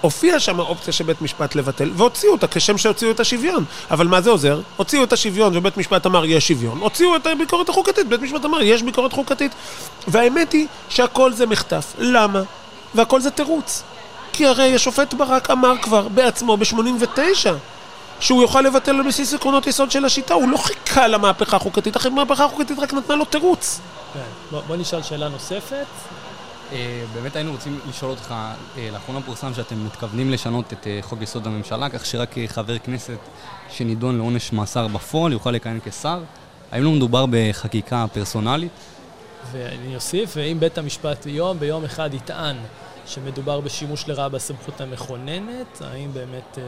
הופיעה שם האופציה שבית משפט לבטל, והוציאו אותה כשם שהוציאו את השוויון. אבל מה זה עוזר? הוציאו את השוויון ובית משפט אמר יש שוויון. הוציאו את הביקורת החוקתית, בית משפט אמר יש ביקורת חוקתית. והאמת היא שהכל זה מחטף. למה? והכל זה תירוץ. כי הרי השופט ברק אמר כבר בעצמו ב-שמונים ותשע שהוא יוכל לבטל לו בסיס עקרונות יסוד של השיטה. הוא לא חיכה למהפכה החוקתית, אחרי מהפכה החוקתית רק נתנה לו תירוץ. כן. בוא נשאל שאלה נוספת. באמת היינו רוצים לשאול אותך, לאחרונה פורסם שאתם מתכוונים לשנות את חוק יסוד הממשלה, כך שרק חבר כנסת שנידון לעונש מאסר בפועל יוכל לכהן כשר. האם לא מדובר בחקיקה פרסונלית? ואני אוסיף, ואם בית המשפט יום ביום אחד יטען שמדובר בשימוש לרעה בסמכות המכוננת, האם באמת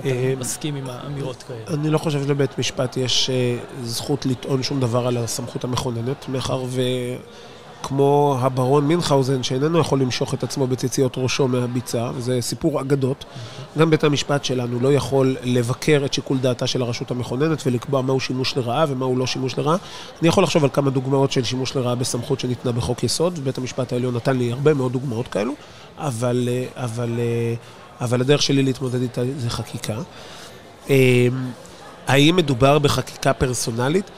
אתה מסכים עם האמירות כאלה? אני לא חושב שלבית משפט יש זכות לטעון שום דבר על הסמכות המכוננת, מאחר ו... כמו הברון מינכאוזן, שאיננו יכול למשוך את עצמו בציציות ראשו מהביצה, וזה סיפור אגדות. גם בית המשפט שלנו לא יכול לבקר את שיקול דעתה של הרשות המכוננת, ולקבוע מהו שימוש לרעה ומהו לא שימוש לרעה. אני יכול לחשוב על כמה דוגמאות של שימוש לרעה בסמכות שניתנה בחוק יסוד, ובית המשפט העליון נתן לי הרבה מאוד דוגמאות כאלו, אבל, אבל, אבל הדרך שלי להתמודד איתה זה חקיקה. האם מדובר בחקיקה פרסונלית?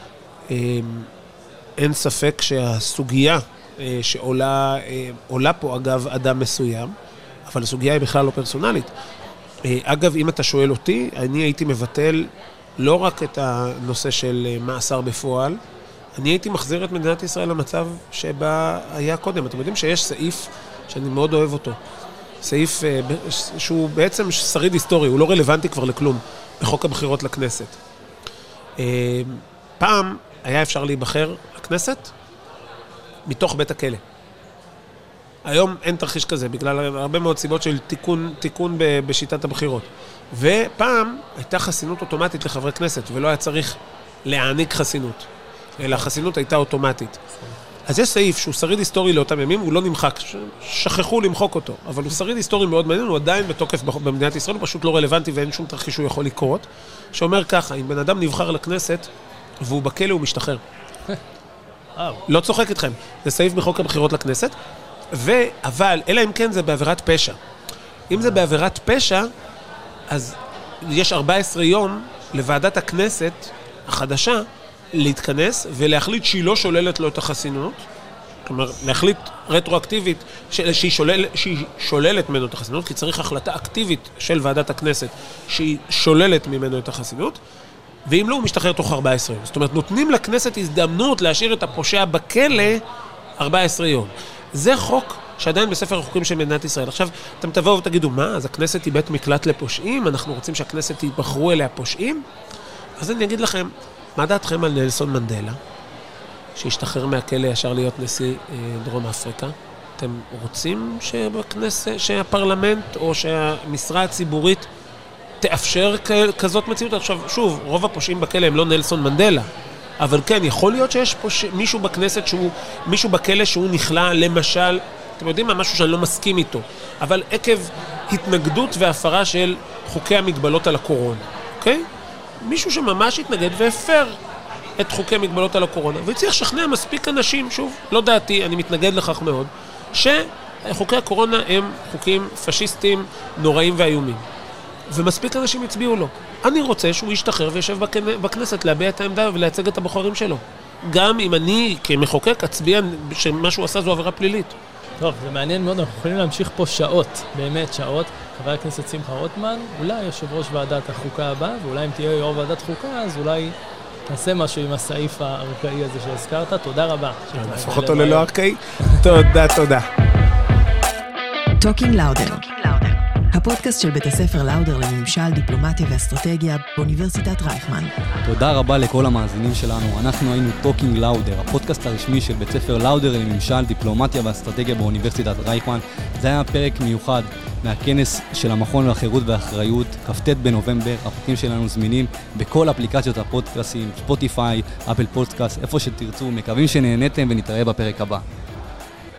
אין ספק שהסוגיה שעולה עולה פה, אגב, אדם מסוים, אבל הסוגיה היא בכלל לא פרסונלית. אגב, אם אתה שואל אותי, אני הייתי מבטל לא רק את הנושא של מאסר בפועל, אני הייתי מחזיר את מדינת ישראל למצב שבה היה קודם. אתם יודעים שיש סעיף שאני מאוד אוהב אותו, סעיף שהוא בעצם שריד היסטורי, הוא לא רלוונטי כבר לכלום, בחוק הבחירות לכנסת. פעם היה אפשר להיבחר לכנסת מתוך בית הכלא. היום אין תרחיש כזה, בגלל הרבה מאוד סיבות של תיקון, תיקון בשיטת הבחירות. ופעם הייתה חסינות אוטומטית לחברי כנסת, ולא היה צריך להעניק חסינות, אלא החסינות הייתה אוטומטית. אז יש סעיף שהוא שריד היסטורי לאותם ימים, הוא לא נמחק, שכחו למחוק אותו, אבל הוא שריד היסטורי מאוד מעניין, הוא עדיין בתוקף במדינת ישראל, הוא פשוט לא רלוונטי ואין שום תרחיש שהוא יכול לקרות, שאומר ככה, אם בן אדם נבחר לכנסת, והוא בכלא, הוא משתחרר. לא צוחק אתכם. זה סעיף בחוק הבחירות לכנסת, אבל, אלא אם כן, זה בעבירת פשע. אם זה בעבירת פשע, אז יש ארבעה עשר יום לוועדת הכנסת החדשה להתכנס ולהחליט שהיא לא שוללת לו את החסינות, כלומר, להחליט רטרואקטיבית שהיא שולל, שהיא שוללת ממנו את החסינות, כי צריך החלטה אקטיבית של ועדת הכנסת שהיא שוללת ממנו את החסינות, ואם לא, הוא משתחרר תוך ארבעה עשר יום. זאת אומרת, נותנים לכנסת הזדמנות להשאיר את הפושע בכלא ארבעה עשר יום. זה חוק שעדיין בספר החוקים של מדינת ישראל. עכשיו, אתם תבואו ותגידו, מה? אז הכנסת היא בית מקלט לפושעים? אנחנו רוצים שהכנסת ייבחרו אליה פושעים? אז אני אגיד לכם, מה דעתכם על נלסון מנדלה, שהשתחרר מהכלא ישר להיות נשיא דרום אפריקה? אתם רוצים שבכנסת, שהפרלמנט או שהמשרה הציבורית תאפשר כזאת מציאות? עכשיו, שוב, רוב הפושעים בכלא הם לא נלסון מנדלה, אבל כן, יכול להיות שיש פוש... מישהו בכנסת שהוא, מישהו בכלא שהוא נכלא, למשל, אתם יודעים מה, משהו שאני לא מסכים איתו, אבל עקב התנגדות והפרה של חוקי המגבלות על הקורונה, אוקיי? מישהו שממש התנגד והפר את חוקי המגבלות על הקורונה, והצליח לשכנע מספיק אנשים, שוב, לא דעתי, אני מתנגד לכך מאוד, שחוקי הקורונה הם חוקים פשיסטיים, נוראים ואיומים. ומספיק אנשים הצביעו לו. אני רוצה שהוא ישתחרר וישב בכנסת להביע את העמדה ולייצג את הבוחרים שלו. גם אם אני כמחוקק אצביע שמה שהוא עשה זו עבירה פלילית. טוב, זה מעניין מאוד, אנחנו יכולים להמשיך פה שעות, באמת שעות. חבר הכנסת שמחה רוטמן, אולי יושב ראש ועדת החוקה הבא, ואולי אם תהיה יו"ר ועדת חוקה, אז אולי נעשה משהו עם הסעיף הארכאי הזה שהזכרת. תודה רבה. נהפוך אותו ללא ארכאי. תודה, תודה. Talking Louder. הפודקאסט של בית הספר לאודר לממשל, דיפלומטיה ואסטרטגיה באוניברסיטת רייכמן. תודה רבה לכל המאזינים שלנו. אנחנו היינו Talking Louder, הפודקאסט הרשמי של בית ספר לאודר לממשל, דיפלומטיה ואסטרטגיה באוניברסיטת רייכמן. זה היה פרק מיוחד מהכנס של המכון לחירות והחריות, כפתד בנובמבר. הפרקים שלנו זמינים בכל אפליקציות הפודקאסטים, ספוטיפיי, אפל פודקאסט, איפה שתרצו. מקווים שנהנתם ונתראה בפרק הבא.